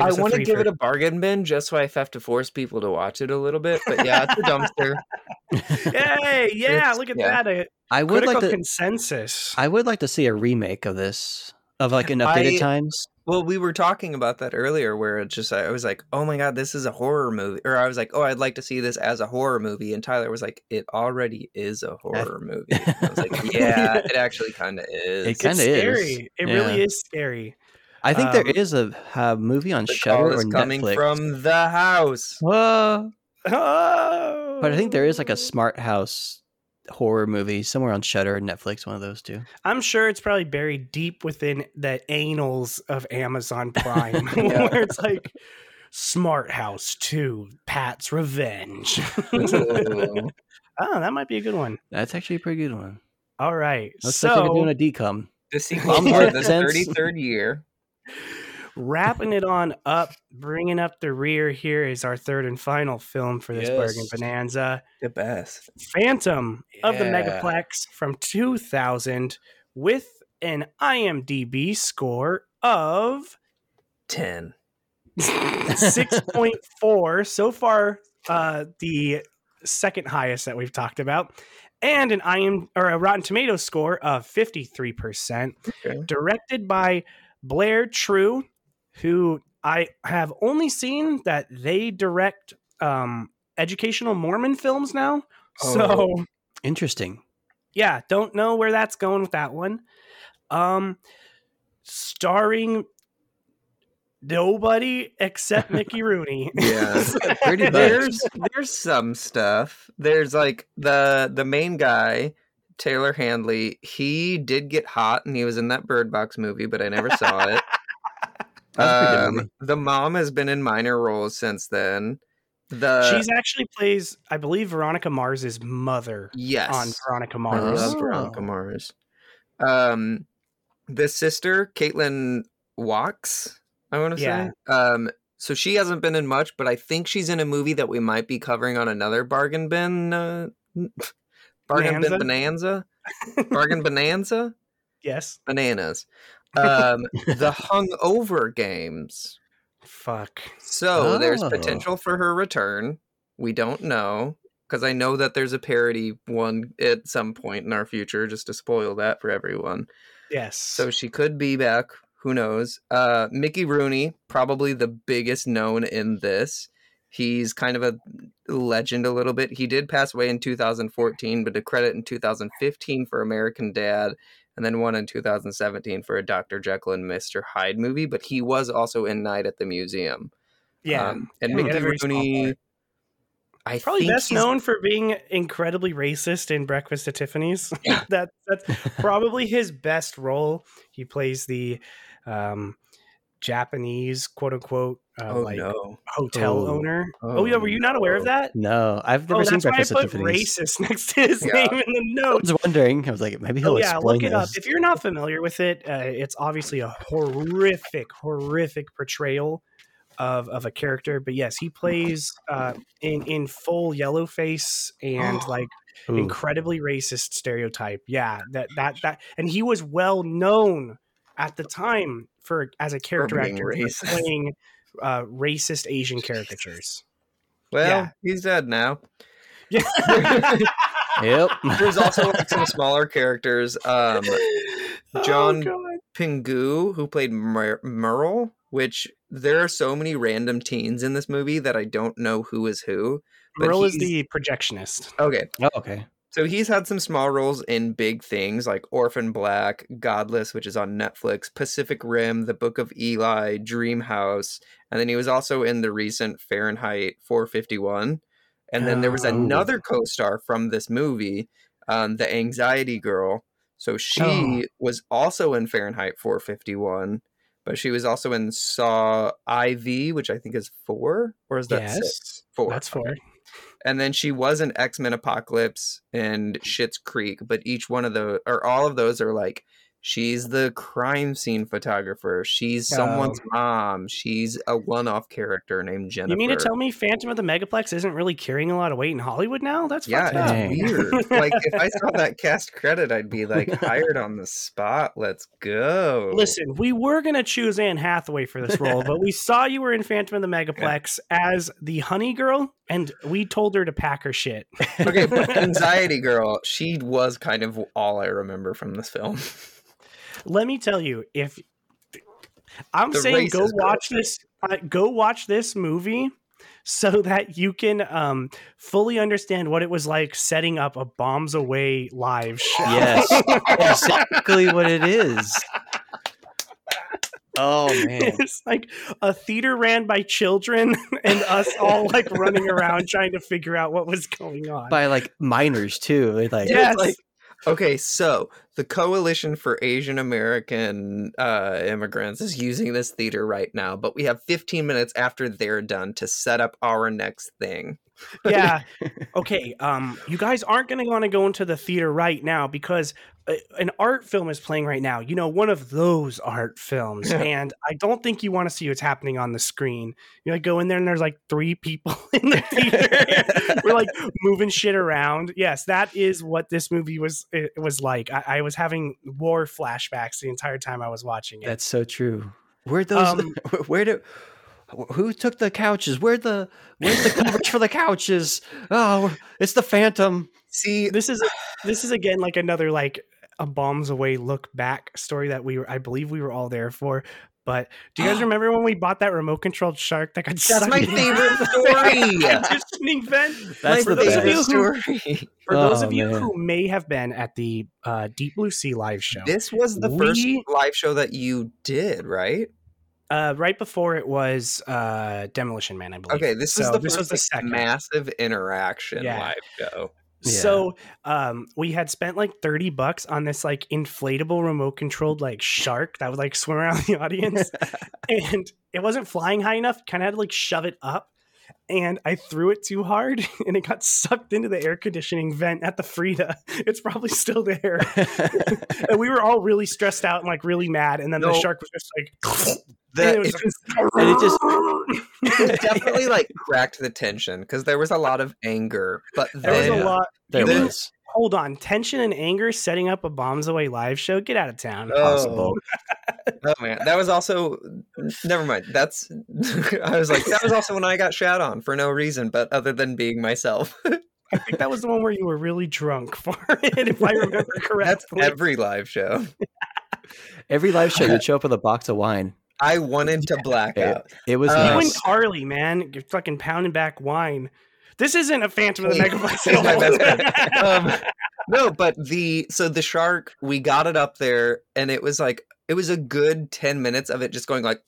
I want to give it a bargain bin just so I have to force people to watch it a little bit. But yeah, it's a dumpster. Yay! Yeah, look at that. Consensus. I would like to see a remake of this, of like in updated times. Well, we were talking about that earlier, where it's just, I was like, oh my God, this is a horror movie. Or I was like, oh, I'd like to see this as a horror movie. And Tyler was like, it already is a horror movie. And I was like, yeah, it actually kind of is. It kind of is. Scary. It really is scary. I think there is a movie on Shudder or Netflix. Coming from the house. Whoa. Oh. But I think there is like a Smart House horror movie somewhere on Shudder or Netflix, one of those two. I'm sure it's probably buried deep within the annals of Amazon Prime. Where it's like, Smart House 2, Pat's Revenge. Oh, that might be a good one. That's actually a pretty good one. All right. Looks so, like we're doing a decom. The sequels are the 33rd year. Wrapping it on up, bringing up the rear here is our third and final film for this Bargain Bonanza. The best. Phantom of the Megaplex from 2000 with an IMDb score of 10. 6.4. So far, the second highest that we've talked about. And an a Rotten Tomatoes score of 53%. Okay. Directed by Blair True, who I have only seen that they direct educational Mormon films now. Oh, so interesting. Yeah, don't know where that's going with that one. Starring nobody except Mickey Rooney. Yeah, pretty much. There's some stuff. There's like the main guy, Taylor Handley. He did get hot, and he was in that Bird Box movie, but I never saw it. The mom has been in minor roles since then. She's actually plays, I believe, Veronica Mars's mother. Yes, on Veronica Mars. I love Veronica Mars. The sister, Caitlin Walks, I want to say. So she hasn't been in much, but I think she's in a movie that we might be covering on another Bargain Bin. Bargain Bonanza? Yes. Bananas. The Hungover Games. Fuck. So there's potential for her return. We don't know. Because I know that there's a parody one at some point in our future, just to spoil that for everyone. Yes. So she could be back. Who knows? Mickey Rooney, probably the biggest known in this. He's kind of a legend a little bit. He did pass away in 2014, but a credit in 2015 for American Dad, and then one in 2017 for a Dr. Jekyll and Mr. Hyde movie. But he was also in Night at the Museum. Yeah. And Mickey Rooney, I probably think best known for being incredibly racist in Breakfast at Tiffany's. That's probably his best role. He plays the Japanese, quote unquote, hotel owner. Oh yeah, were you not aware of that? No, I've never seen Breakfast at Tiffany's. That's why I put racist next to his name in the notes. I was wondering. I was like, maybe he'll explain this. Look it up. If you're not familiar with it, it's obviously a horrific portrayal of a character, but yes, he plays in full yellow face and like incredibly racist stereotype. Yeah, that and he was well known at the time as a character actor for playing racist Asian caricatures. Well, he's dead now. Yeah. Yep. There's also like some smaller characters. John Pingu, who played Merle, which there are so many random teens in this movie that I don't know who is who. Merle is the projectionist. Okay. Oh, okay. So he's had some small roles in big things like Orphan Black, Godless, which is on Netflix, Pacific Rim, The Book of Eli, Dream House. And then he was also in the recent Fahrenheit 451. And then there was another co-star from this movie, the Anxiety Girl. So she was also in Fahrenheit 451. But she was also in Saw IV, which I think is 4, or is that 6? 4. That's 4. And then she was in X-Men Apocalypse and Schitt's Creek. But each one of those, or all of those, are like, she's the crime scene photographer. She's someone's mom. She's a one-off character named Jennifer. You mean to tell me Phantom of the Megaplex isn't really carrying a lot of weight in Hollywood now? That's it's weird. Like, if I saw that cast credit, I'd be like, hired on the spot. Let's go. Listen, we were going to choose Anne Hathaway for this role, but we saw you were in Phantom of the Megaplex as the honey girl, and we told her to pack her shit. Okay, but Anxiety Girl, she was kind of all I remember from this film. Let me tell you, if I'm saying go watch this movie so that you can fully understand what it was like setting up a Bombs Away live show. Yes, exactly what it is. Oh, man. It's like a theater ran by children and us all like running around trying to figure out what was going on. By like minors, too. Like, okay, so The Coalition for Asian American Immigrants is using this theater right now, but we have 15 minutes after they're done to set up our next thing. Yeah. Okay. You guys aren't going to want to go into the theater right now because an art film is playing right now. You know, one of those art films. And I don't think you want to see what's happening on the screen. You like go in there and there's like three people in the theater. We're like moving shit around. Yes, that is what this movie was. It was like I was having war flashbacks the entire time I was watching it. That's so true. Who took the couches? Where's the coverage for the couches? Oh, it's the Phantom. See, this is again like another like a Bombs Away look back story that I believe we were all there for. But do you guys remember when we bought that remote controlled shark that got stuck? That's my favorite story. Conditioning vent. That's the best story. For those of you who may have been at the Deep Blue Sea live show, this was the first live show that you did, right? Right before it was Demolition Man, I believe. Okay, this was the second massive interaction live show. Yeah. So we had spent like $30 on this like inflatable remote controlled like shark that would like swim around the audience, and it wasn't flying high enough. Kind of had to like shove it up, and I threw it too hard, and it got sucked into the air conditioning vent at the Frida. It's probably still there. And we were all really stressed out and like really mad, and then the shark was just like. It definitely like cracked the tension because there was a lot of anger, but there was a lot. Hold on, tension and anger setting up a Bombs Away live show. Get out of town. Impossible. Oh man, that was also. Never mind. That's. I was like, that was also when I got shat on for no reason, but other than being myself. I think that was the one where you were really drunk for it, if I remember correctly. That's every live show. Every live show, you'd show up with a box of wine. I wanted to black out. It was nice. You and Carly, man, you're fucking pounding back wine. This isn't a Phantom of the Megaplex. No, but the shark, we got it up there, and it was like it was a good 10 minutes of it just going like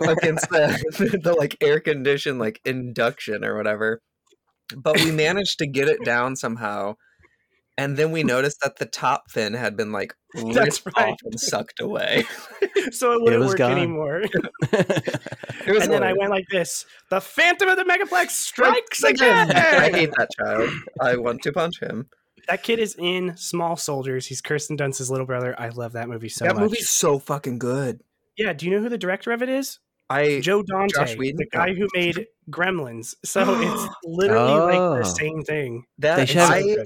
against the like air conditioned like induction or whatever. But we managed to get it down somehow. And then we noticed that the top fin had been like ripped off and sucked away. So it wouldn't work anymore. And then I went like this. The Phantom of the Megaplex strikes again. I hate that child. I want to punch him. That kid is in Small Soldiers. He's Kirsten Dunst's little brother. I love that movie so much. That movie's so fucking good. Yeah. Do you know who the director of it is? Joe Dante, the guy who made Gremlins. So it's literally like the same thing. That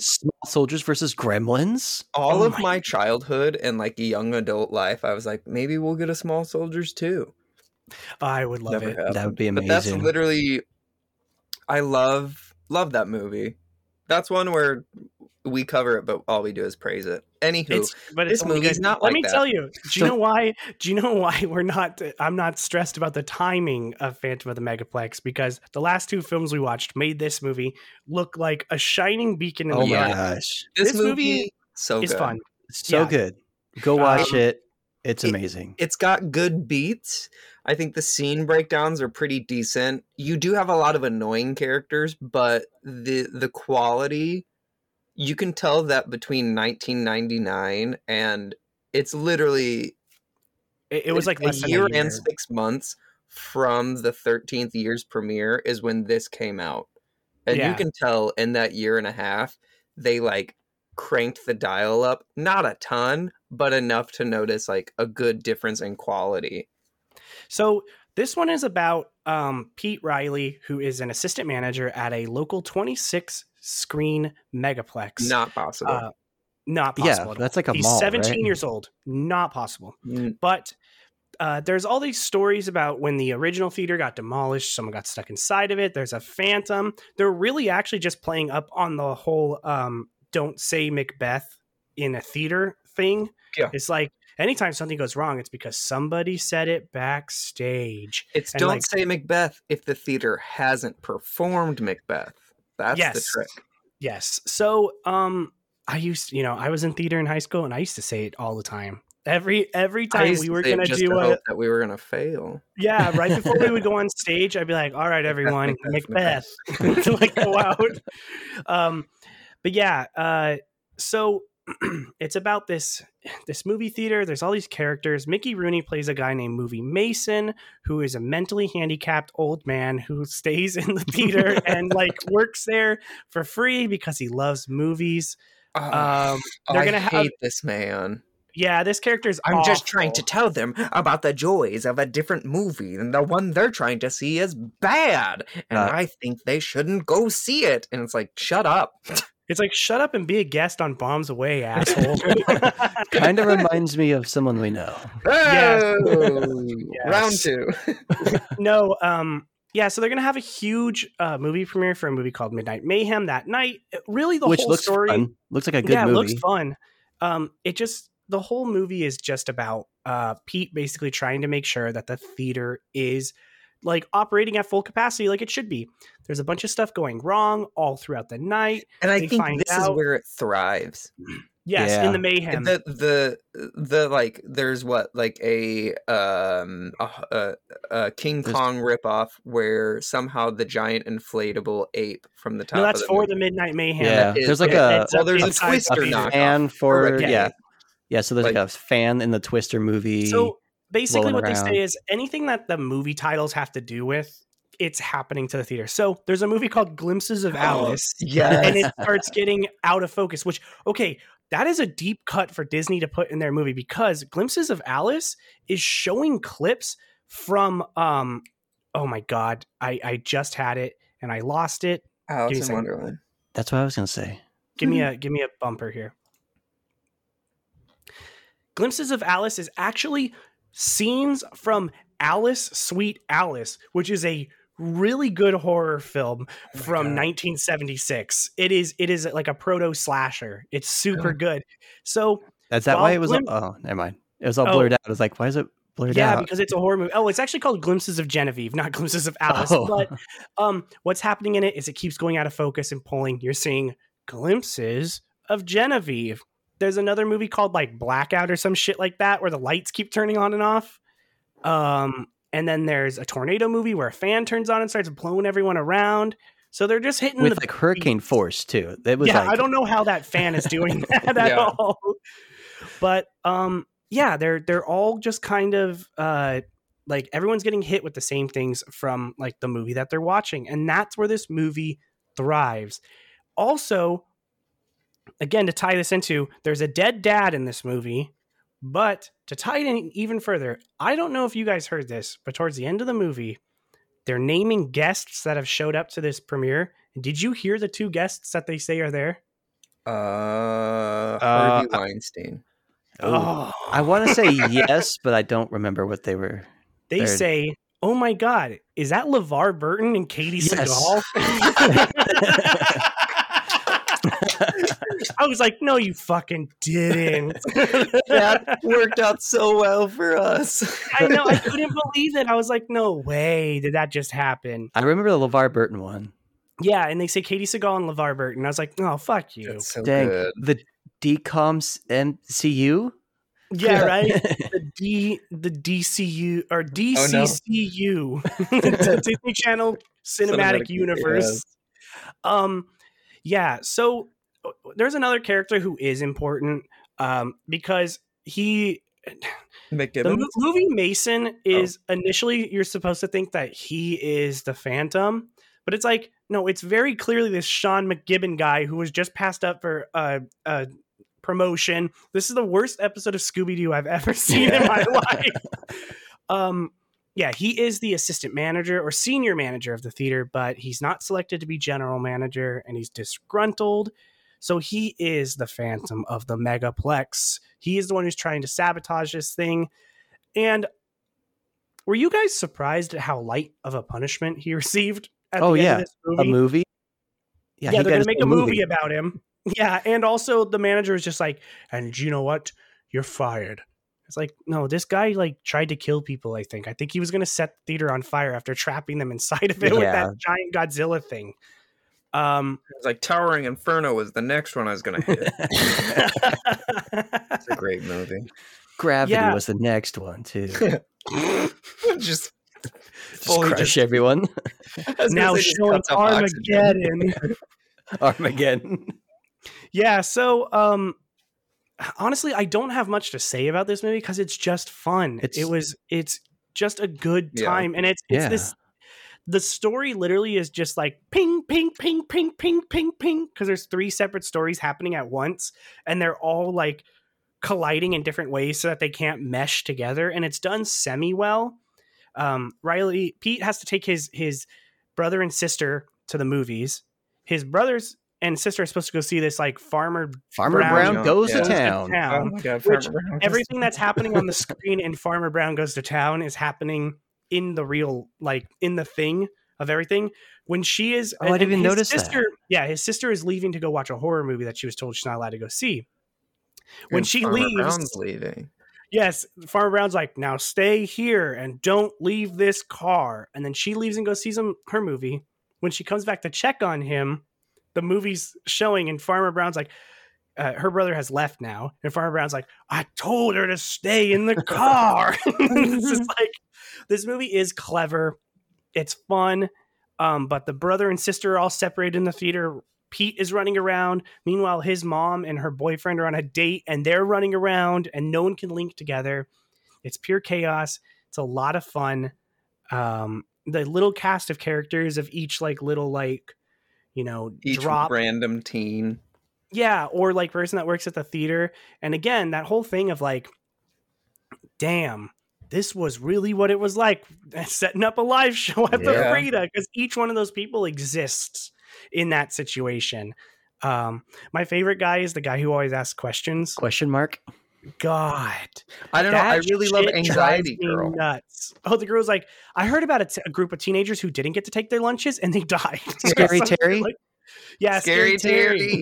Small Soldiers versus Gremlins. All of my childhood and like young adult life, I was like, maybe we'll get a Small Soldiers too. I would love it. That would be amazing. But that's literally, I love that movie. That's one where we cover it, but all we do is praise it. Anywho, this movie's not like that. Let me tell you. Do you know why we're not? I'm not stressed about the timing of Phantom of the Megaplex because the last two films we watched made this movie look like a shining beacon in the dark. Oh my gosh, this movie is fun. So good. Go watch it. It's amazing. It's got good beats. I think the scene breakdowns are pretty decent. You do have a lot of annoying characters, but the quality. You can tell that between 1999 and it's literally it was like less than a year and 6 months from the 13th year's premiere is when this came out. And you can tell in that year and a half, they like cranked the dial up, not a ton, but enough to notice like a good difference in quality. So this one is about Pete Riley, who is an assistant manager at a local 26 screen megaplex. Not possible. That's like a mall. He's 17 years old. Not possible. But there's all these stories about when the original theater got demolished, someone got stuck inside of it. There's a phantom. They're really actually just playing up on the whole don't say Macbeth in a theater thing. Yeah. It's like anytime something goes wrong, it's because somebody said it backstage. It's and don't like, say Macbeth if the theater hasn't performed Macbeth. That's the trick. Yes. So I was in theater in high school and I used to say it all the time. Every time we were going to do it. That we were going to fail. Yeah. Right before we would go on stage, I'd be like, all right, everyone, Macbeth. To like go out. But yeah. So It's about this movie theater. There's all these characters. Mickey Rooney plays a guy named Movie Mason, who is a mentally handicapped old man who stays in the theater and like works there for free because he loves movies. I hate this man. Yeah, this character's awful. I'm just trying to tell them about the joys of a different movie, and the one they're trying to see is bad, and I think they shouldn't go see it. And it's like, shut up. It's like, shut up and be a guest on Bombs Away, asshole. Kind of reminds me of someone we know. Oh, yeah. Round two. No, yeah, so they're going to have a huge movie premiere for a movie called Midnight Mayhem that night. Really, the whole story. Fun. Looks like a good movie. Yeah, it looks fun. The whole movie is just about Pete basically trying to make sure that the theater is like operating at full capacity like it should be. There's a bunch of stuff going wrong all throughout the night. And I think this is where it thrives. Yes, yeah. In the mayhem. The like there's what like a King Kong ripoff where somehow the giant inflatable ape from the top. No, that's of the for movie. The Midnight Mayhem. Yeah. There's a Twister knockoff. And for yeah. Yeah, so there's like a fan in the Twister movie. So basically what they say is anything that the movie titles have to do with, it's happening to the theater. So there's a movie called Glimpses of Alice. Yes. And it starts getting out of focus, which, okay, that is a deep cut for Disney to put in their movie because Glimpses of Alice is showing clips from, oh my God, I just had it and I lost it. Alice in Wonderland. That's what I was going to say. Give me a bumper here. Glimpses of Alice is actually scenes from Alice, Sweet Alice, which is a really good horror film from 1976. It is like a proto slasher. It's super good. So that's that why it was. Oh, never mind. It was all blurred out. I was like, why is it blurred out? Yeah, because it's a horror movie. Oh, it's actually called Glimpses of Genevieve, not Glimpses of Alice. Oh. But what's happening in it is it keeps going out of focus and pulling. You're seeing glimpses of Genevieve. There's another movie called like Blackout or some shit like that where the lights keep turning on and off. And then there's a tornado movie where a fan turns on and starts blowing everyone around. So they're just hitting with like hurricane force too. It was I don't know how that fan is doing that at all. But they're all just kind of like everyone's getting hit with the same things from like the movie that they're watching. And that's where this movie thrives. Also, again, to tie this into, there's a dead dad in this movie, but to tie it in even further, I don't know if you guys heard this, but towards the end of the movie, they're naming guests that have showed up to this premiere. Did you hear the two guests that they say are there? Harvey Weinstein. I want to say yes, but I don't remember what they were. They say, oh my God, is that LeVar Burton and Katey Sagal? Yes. I was like, no, you fucking didn't. That worked out so well for us. I know. I couldn't believe it. I was like, no way did that just happen. I remember the LeVar Burton one. Yeah. And they say Katey Sagal and LeVar Burton. I was like, oh, fuck you. That's so dang. Good. The DCOMs MCU? Yeah, right. The DCU or DCCU. Oh, no. The Disney Channel Cinematic Universe. Yeah, so there's another character who is important because he... McGibbons? The movie Mason is initially, you're supposed to think that he is the Phantom, but it's like, no, it's very clearly this Sean McGibbon guy who was just passed up for a promotion. This is the worst episode of Scooby-Doo I've ever seen in my life. Yeah, he is the assistant manager or senior manager of the theater, but he's not selected to be general manager and he's disgruntled. So he is the Phantom of the Megaplex. He is the one who's trying to sabotage this thing. And were you guys surprised at how light of a punishment he received at the end of this movie? A movie? Yeah, they're going to make a movie about him. Yeah, and also the manager is just like, and you know what? You're fired. It's like, no, this guy like tried to kill people, I think. I think he was going to set the theater on fire after trapping them inside of it with that giant Godzilla thing. It's like Towering Inferno was the next one I was going to hit. It's a great movie. Gravity was the next one, too. just crush everyone. Now showing Armageddon. Yeah, so honestly, I don't have much to say about this movie because it's just fun. It's just a good time. Yeah. And it's this, the story literally is just like ping, ping, ping, ping, ping, ping, ping. Because there's three separate stories happening at once. And they're all like colliding in different ways so that they can't mesh together. And it's done semi-well. Pete has to take his brother and sister to the movies. His brothers and sister are supposed to go see this like Farmer Brown goes to town. Oh my God, which everything that's happening on the screen in Farmer Brown Goes to Town is happening in the real, like in the thing of everything. When she is, oh, I didn't even notice sister, that. Yeah, his sister is leaving to go watch a horror movie that she was told she's not allowed to go see. When and she Farmer leaves, Brown's leaving. Yes, Farmer Brown's like, now stay here and don't leave this car. And then she leaves and goes sees her movie. When she comes back to check on him, the movie's showing, and Farmer Brown's like, her brother has left now, and Farmer Brown's like, I told her to stay in the car. It's just like, this movie is clever, it's fun, but the brother and sister are all separated in the theater. Pete is running around. Meanwhile, his mom and her boyfriend are on a date, and they're running around, and no one can link together. It's pure chaos. It's a lot of fun. The little cast of characters of each like little like, you know, each drop random teen. Yeah. Or like person that works at the theater. And again, that whole thing of like, damn, this was really what it was like setting up a live show at the Frida, because each one of those people exists in that situation. My favorite guy is the guy who always asks questions. Question mark. God, I don't know. I really love Anxiety Girl. Nuts. Oh, the girl's like, I heard about a group of teenagers who didn't get to take their lunches and they died. Scary Terry. Like, yeah, Scary Terry.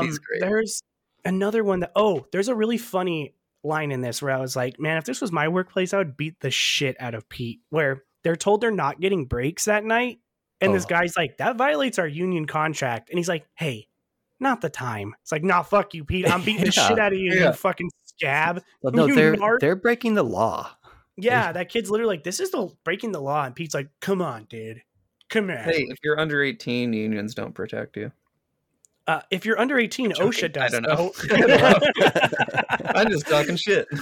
She's great. There's another one that. Oh, there's a really funny line in this where I was like, man, if this was my workplace, I would beat the shit out of Pete. Where they're told they're not getting breaks that night, and this guy's like, that violates our union contract, and he's like, hey. Not the time. It's like, nah, fuck you, Pete. I'm beating the shit out of you, you fucking scab. Well, no, they're breaking the law. Yeah, that kid's literally like, this is the breaking the law. And Pete's like, come on, dude. Come here. Hey, if you're under 18, unions don't protect you. If you're under 18, OSHA does. I don't know. I'm just talking shit. And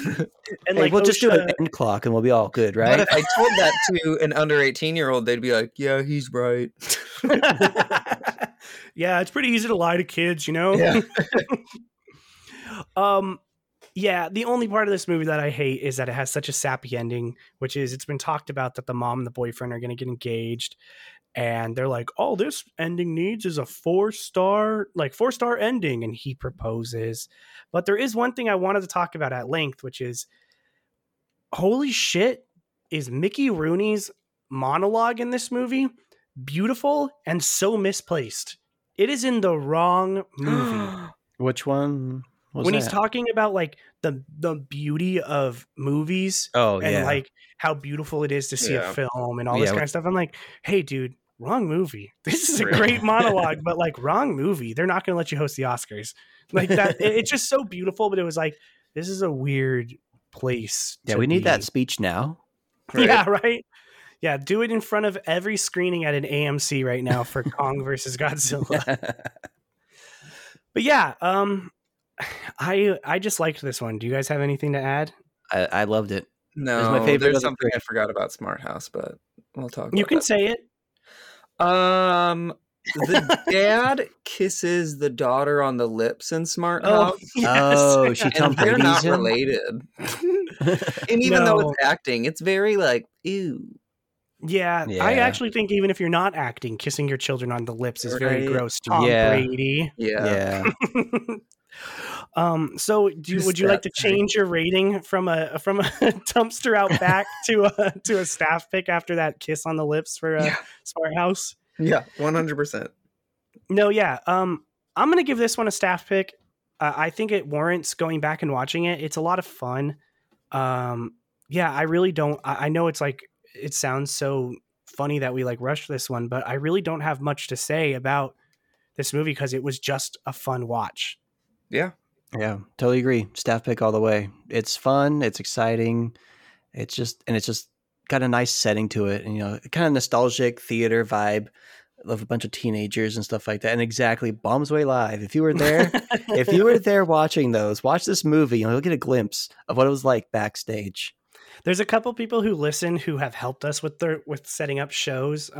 hey, like, we'll OSHA... just do an end clock and we'll be all good, right? But if I told that to an under 18-year-old, they'd be like, yeah, he's right. Yeah, it's pretty easy to lie to kids, you know? Yeah. The only part of this movie that I hate is that it has such a sappy ending, which is it's been talked about that the mom and the boyfriend are going to get engaged. And they're like, all this ending needs is a 4-star ending. And he proposes. But there is one thing I wanted to talk about at length, which is, holy shit, is Mickey Rooney's monologue in this movie beautiful and so misplaced. It is in the wrong movie. Which one was when that? He's talking about like the beauty of movies and like how beautiful it is to see a film and all this kind of stuff. I'm like, hey dude, wrong movie. This is a great monologue, but like wrong movie. They're not going to let you host the Oscars like that. It's just so beautiful, but it was like, this is a weird place. Yeah, we need that speech now. Right? Yeah, right. Yeah, do it in front of every screening at an AMC right now for Kong versus Godzilla. But yeah, I just liked this one. Do you guys have anything to add? I loved it. No, it was my favorite. There's something I forgot about Smart House, but we'll talk about it. You can say it. The dad kisses the daughter on the lips in Smart House. Yes. Oh, she and they're not related. And even though it's acting, it's very like, ew. Yeah, I actually think even if you're not acting, kissing your children on the lips is very gross. Tom Brady. Yeah. So would you like to change your rating from a dumpster out back to a staff pick after that kiss on the lips for Smart House? Yeah, 100%. No, yeah. I'm going to give this one a staff pick. I think it warrants going back and watching it. It's a lot of fun. I really don't. I know it's like, it sounds so funny that we like rush this one, but I really don't have much to say about this movie because it was just a fun watch. Yeah, totally agree. Staff pick all the way. It's fun. It's exciting. It's just got a nice setting to it, and you know, kind of nostalgic theater vibe. of a bunch of teenagers and stuff like that. And exactly, Bombs Away Live. If you were there, if you were there watching those, watch this movie and you'll get a glimpse of what it was like backstage. There's a couple people who listen who have helped us with their with setting up shows,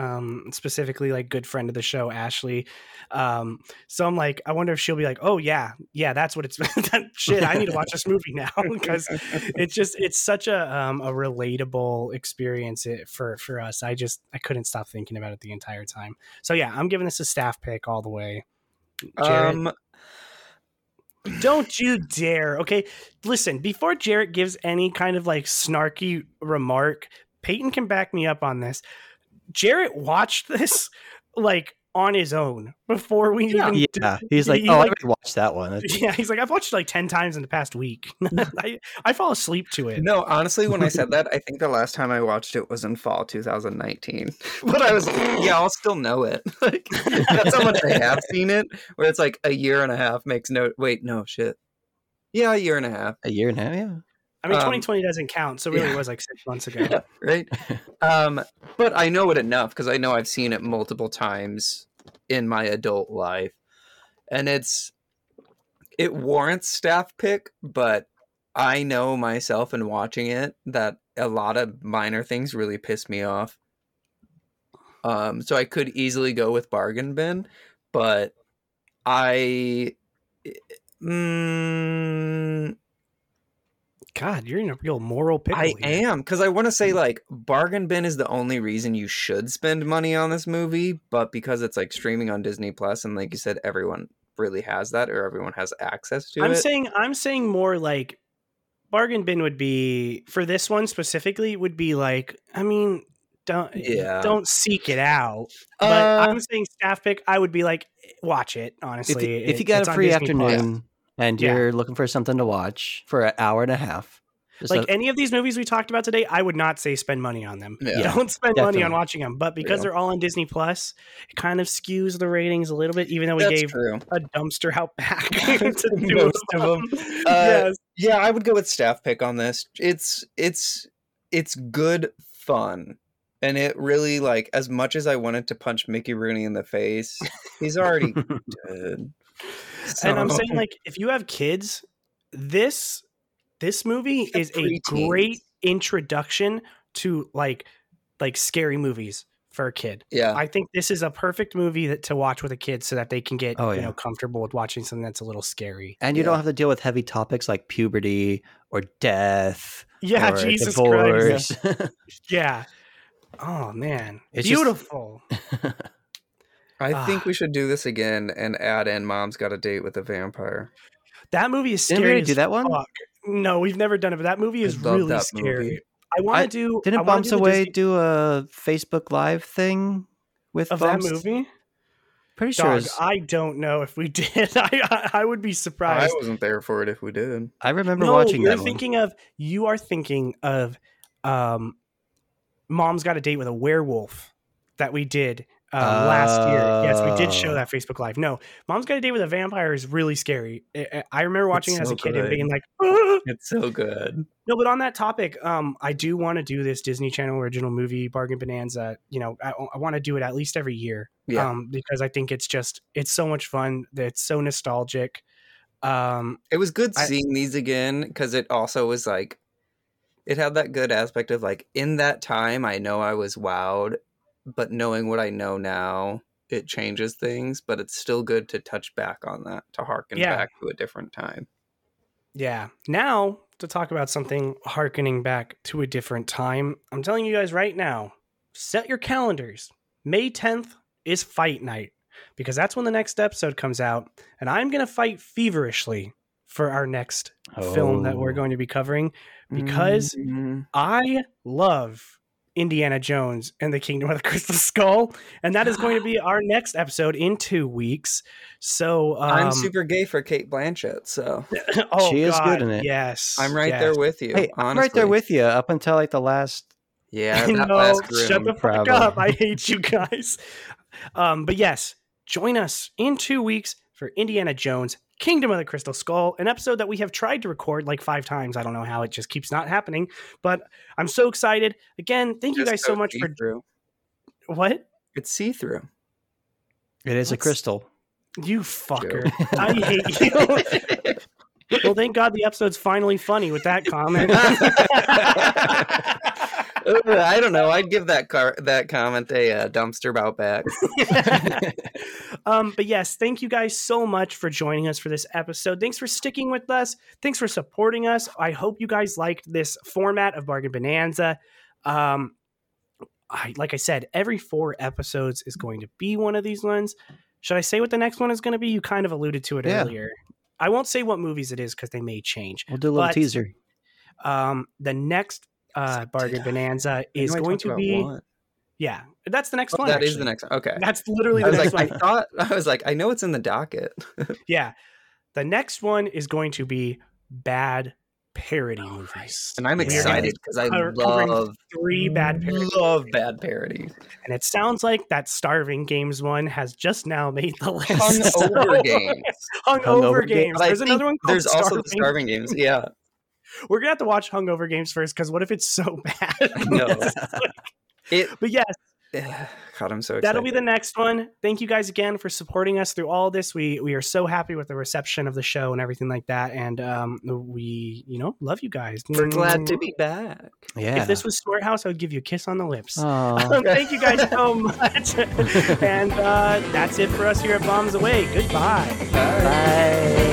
specifically like good friend of the show, Ashley. So I'm like, I wonder if she'll be like, oh, yeah, that's what it's shit. I need to watch this movie now because it's just it's such a relatable experience for us. I couldn't stop thinking about it the entire time. So, yeah, I'm giving this a staff pick all the way. Jarrett? Don't you dare. Okay, listen, before Jarrett gives any kind of like snarky remark, Peyton can back me up on this. Jarrett watched this like on his own before we even. Yeah, he's like, I already watched that one. Yeah, he's like, I've watched it like 10 times in the past week. I fall asleep to it. No, honestly, when I said that, I think the last time I watched it was in fall 2019. But I was like, yeah, I'll still know it. Like, that's how much I have seen it, where it's like a year and a half makes no, wait, no, shit. Yeah, a year and a half. A year and a half, yeah. I mean, 2020 doesn't count, so really it was like 6 months ago. Yeah, right? But I know it enough, because I know I've seen it multiple times in my adult life, and it warrants staff pick, but I know myself in watching it that a lot of minor things really piss me off, so I could easily go with Bargain Bin, but God, you're in a real moral pickle. I am, because I want to say, like, Bargain Bin is the only reason you should spend money on this movie, but because it's, like, streaming on Disney Plus, and like you said, everyone really has that, or everyone has access to it. I'm saying more, like, Bargain Bin would be, for this one specifically, would be, like, I mean, don't seek it out. But I'm saying staff pick, I would be, like, watch it, honestly. If you got a free afternoon... And you're looking for something to watch for an hour and a half. Any of these movies we talked about today, I would not say spend money on them. Yeah. Don't spend money on watching them. But because they're all on Disney Plus, it kind of skews the ratings a little bit, even though we gave a dumpster out back to most of them. Yes. Yeah, I would go with staff pick on this. It's good fun. And it really, like, as much as I wanted to punch Mickey Rooney in the face, he's already dead. So. And I'm saying, like, if you have kids, this movie is a great introduction to like scary movies for a kid. Yeah, I think this is a perfect movie to watch with a kid so that they can get comfortable with watching something that's a little scary. And you don't have to deal with heavy topics like puberty or death. Yeah, or Jesus divorce. Christ. Yeah. Oh man, it's beautiful. I think we should do this again and add in Mom's Got a Date with a Vampire. That movie is scary. Didn't we already do that one? Fuck. No, we've never done it, but that movie is really scary. I want to do... Didn't Bombs Away do a Facebook Live thing with that movie? Pretty sure. I don't know if we did. I would be surprised. I wasn't there for it if we did. I remember watching that one. You are thinking of Mom's Got a Date with a Werewolf that we did. Last year, yes, we did show that Facebook Live. No, Mom's Got a Date with a Vampire is really scary. I remember watching it as a kid and being like, ah! "It's so good." No, but on that topic, I do want to do this Disney Channel original movie, Bargain Bonanza. You know, I want to do it at least every year, because I think it's so much fun. It's so nostalgic. It was good seeing these again, because it also was like, it had that good aspect of like, in that time, I know I was wowed. But knowing what I know now, it changes things, but it's still good to touch back on that, to harken back to a different time. Yeah. Now, to talk about something harkening back to a different time, I'm telling you guys right now, set your calendars. May 10th is fight night, because that's when the next episode comes out, and I'm going to fight feverishly for our next film that we're going to be covering, because I love Indiana Jones and the Kingdom of the Crystal Skull, and that is going to be our next episode in 2 weeks. So I'm super gay for Cate Blanchett, so she is good in it. Yes, I'm there with you. Hey, I'm right there with you up until like the last. Yeah, that last room, shut the fuck up! I hate you guys. But yes, join us in 2 weeks for Indiana Jones. Kingdom of the Crystal Skull, an episode that we have tried to record like 5 times. I don't know how it just keeps not happening, but I'm so excited. Again, thank you guys so much for... What? It's see-through. It is a crystal. You fucker. I hate you. Well, thank God the episode's finally funny with that comment. I don't know. I'd give that comment a dumpster bout back. But yes, thank you guys so much for joining us for this episode. Thanks for sticking with us. Thanks for supporting us. I hope you guys liked this format of Bargain Bonanza. Like I said, every 4 episodes is going to be one of these ones. Should I say what the next one is going to be? You kind of alluded to it earlier. I won't say what movies it is because they may change. We'll do a little teaser. The next Bargain Bonanza is going to be... One. Yeah, that's the next one. That is the next one. Okay. That's literally the next one. I know it's in the docket. Yeah. The next one is going to be bad parody movies. And I'm excited because I love 3 bad parodies. Love bad parodies. And it sounds like that Starving Games one has just now made the list. Hungover Games. There's another one called Starving Games. Yeah. We're going to have to watch Hungover Games first because what if it's so bad? No. But yes. God, I'm so excited. That'll be the next one. Thank you guys again for supporting us through all this. We are so happy with the reception of the show and everything like that. And we, love you guys. We're glad to be back. Yeah. If this was Smart House, I would give you a kiss on the lips. Thank you guys so much. And that's it for us here at Bombs Away. Goodbye. Bye. Bye.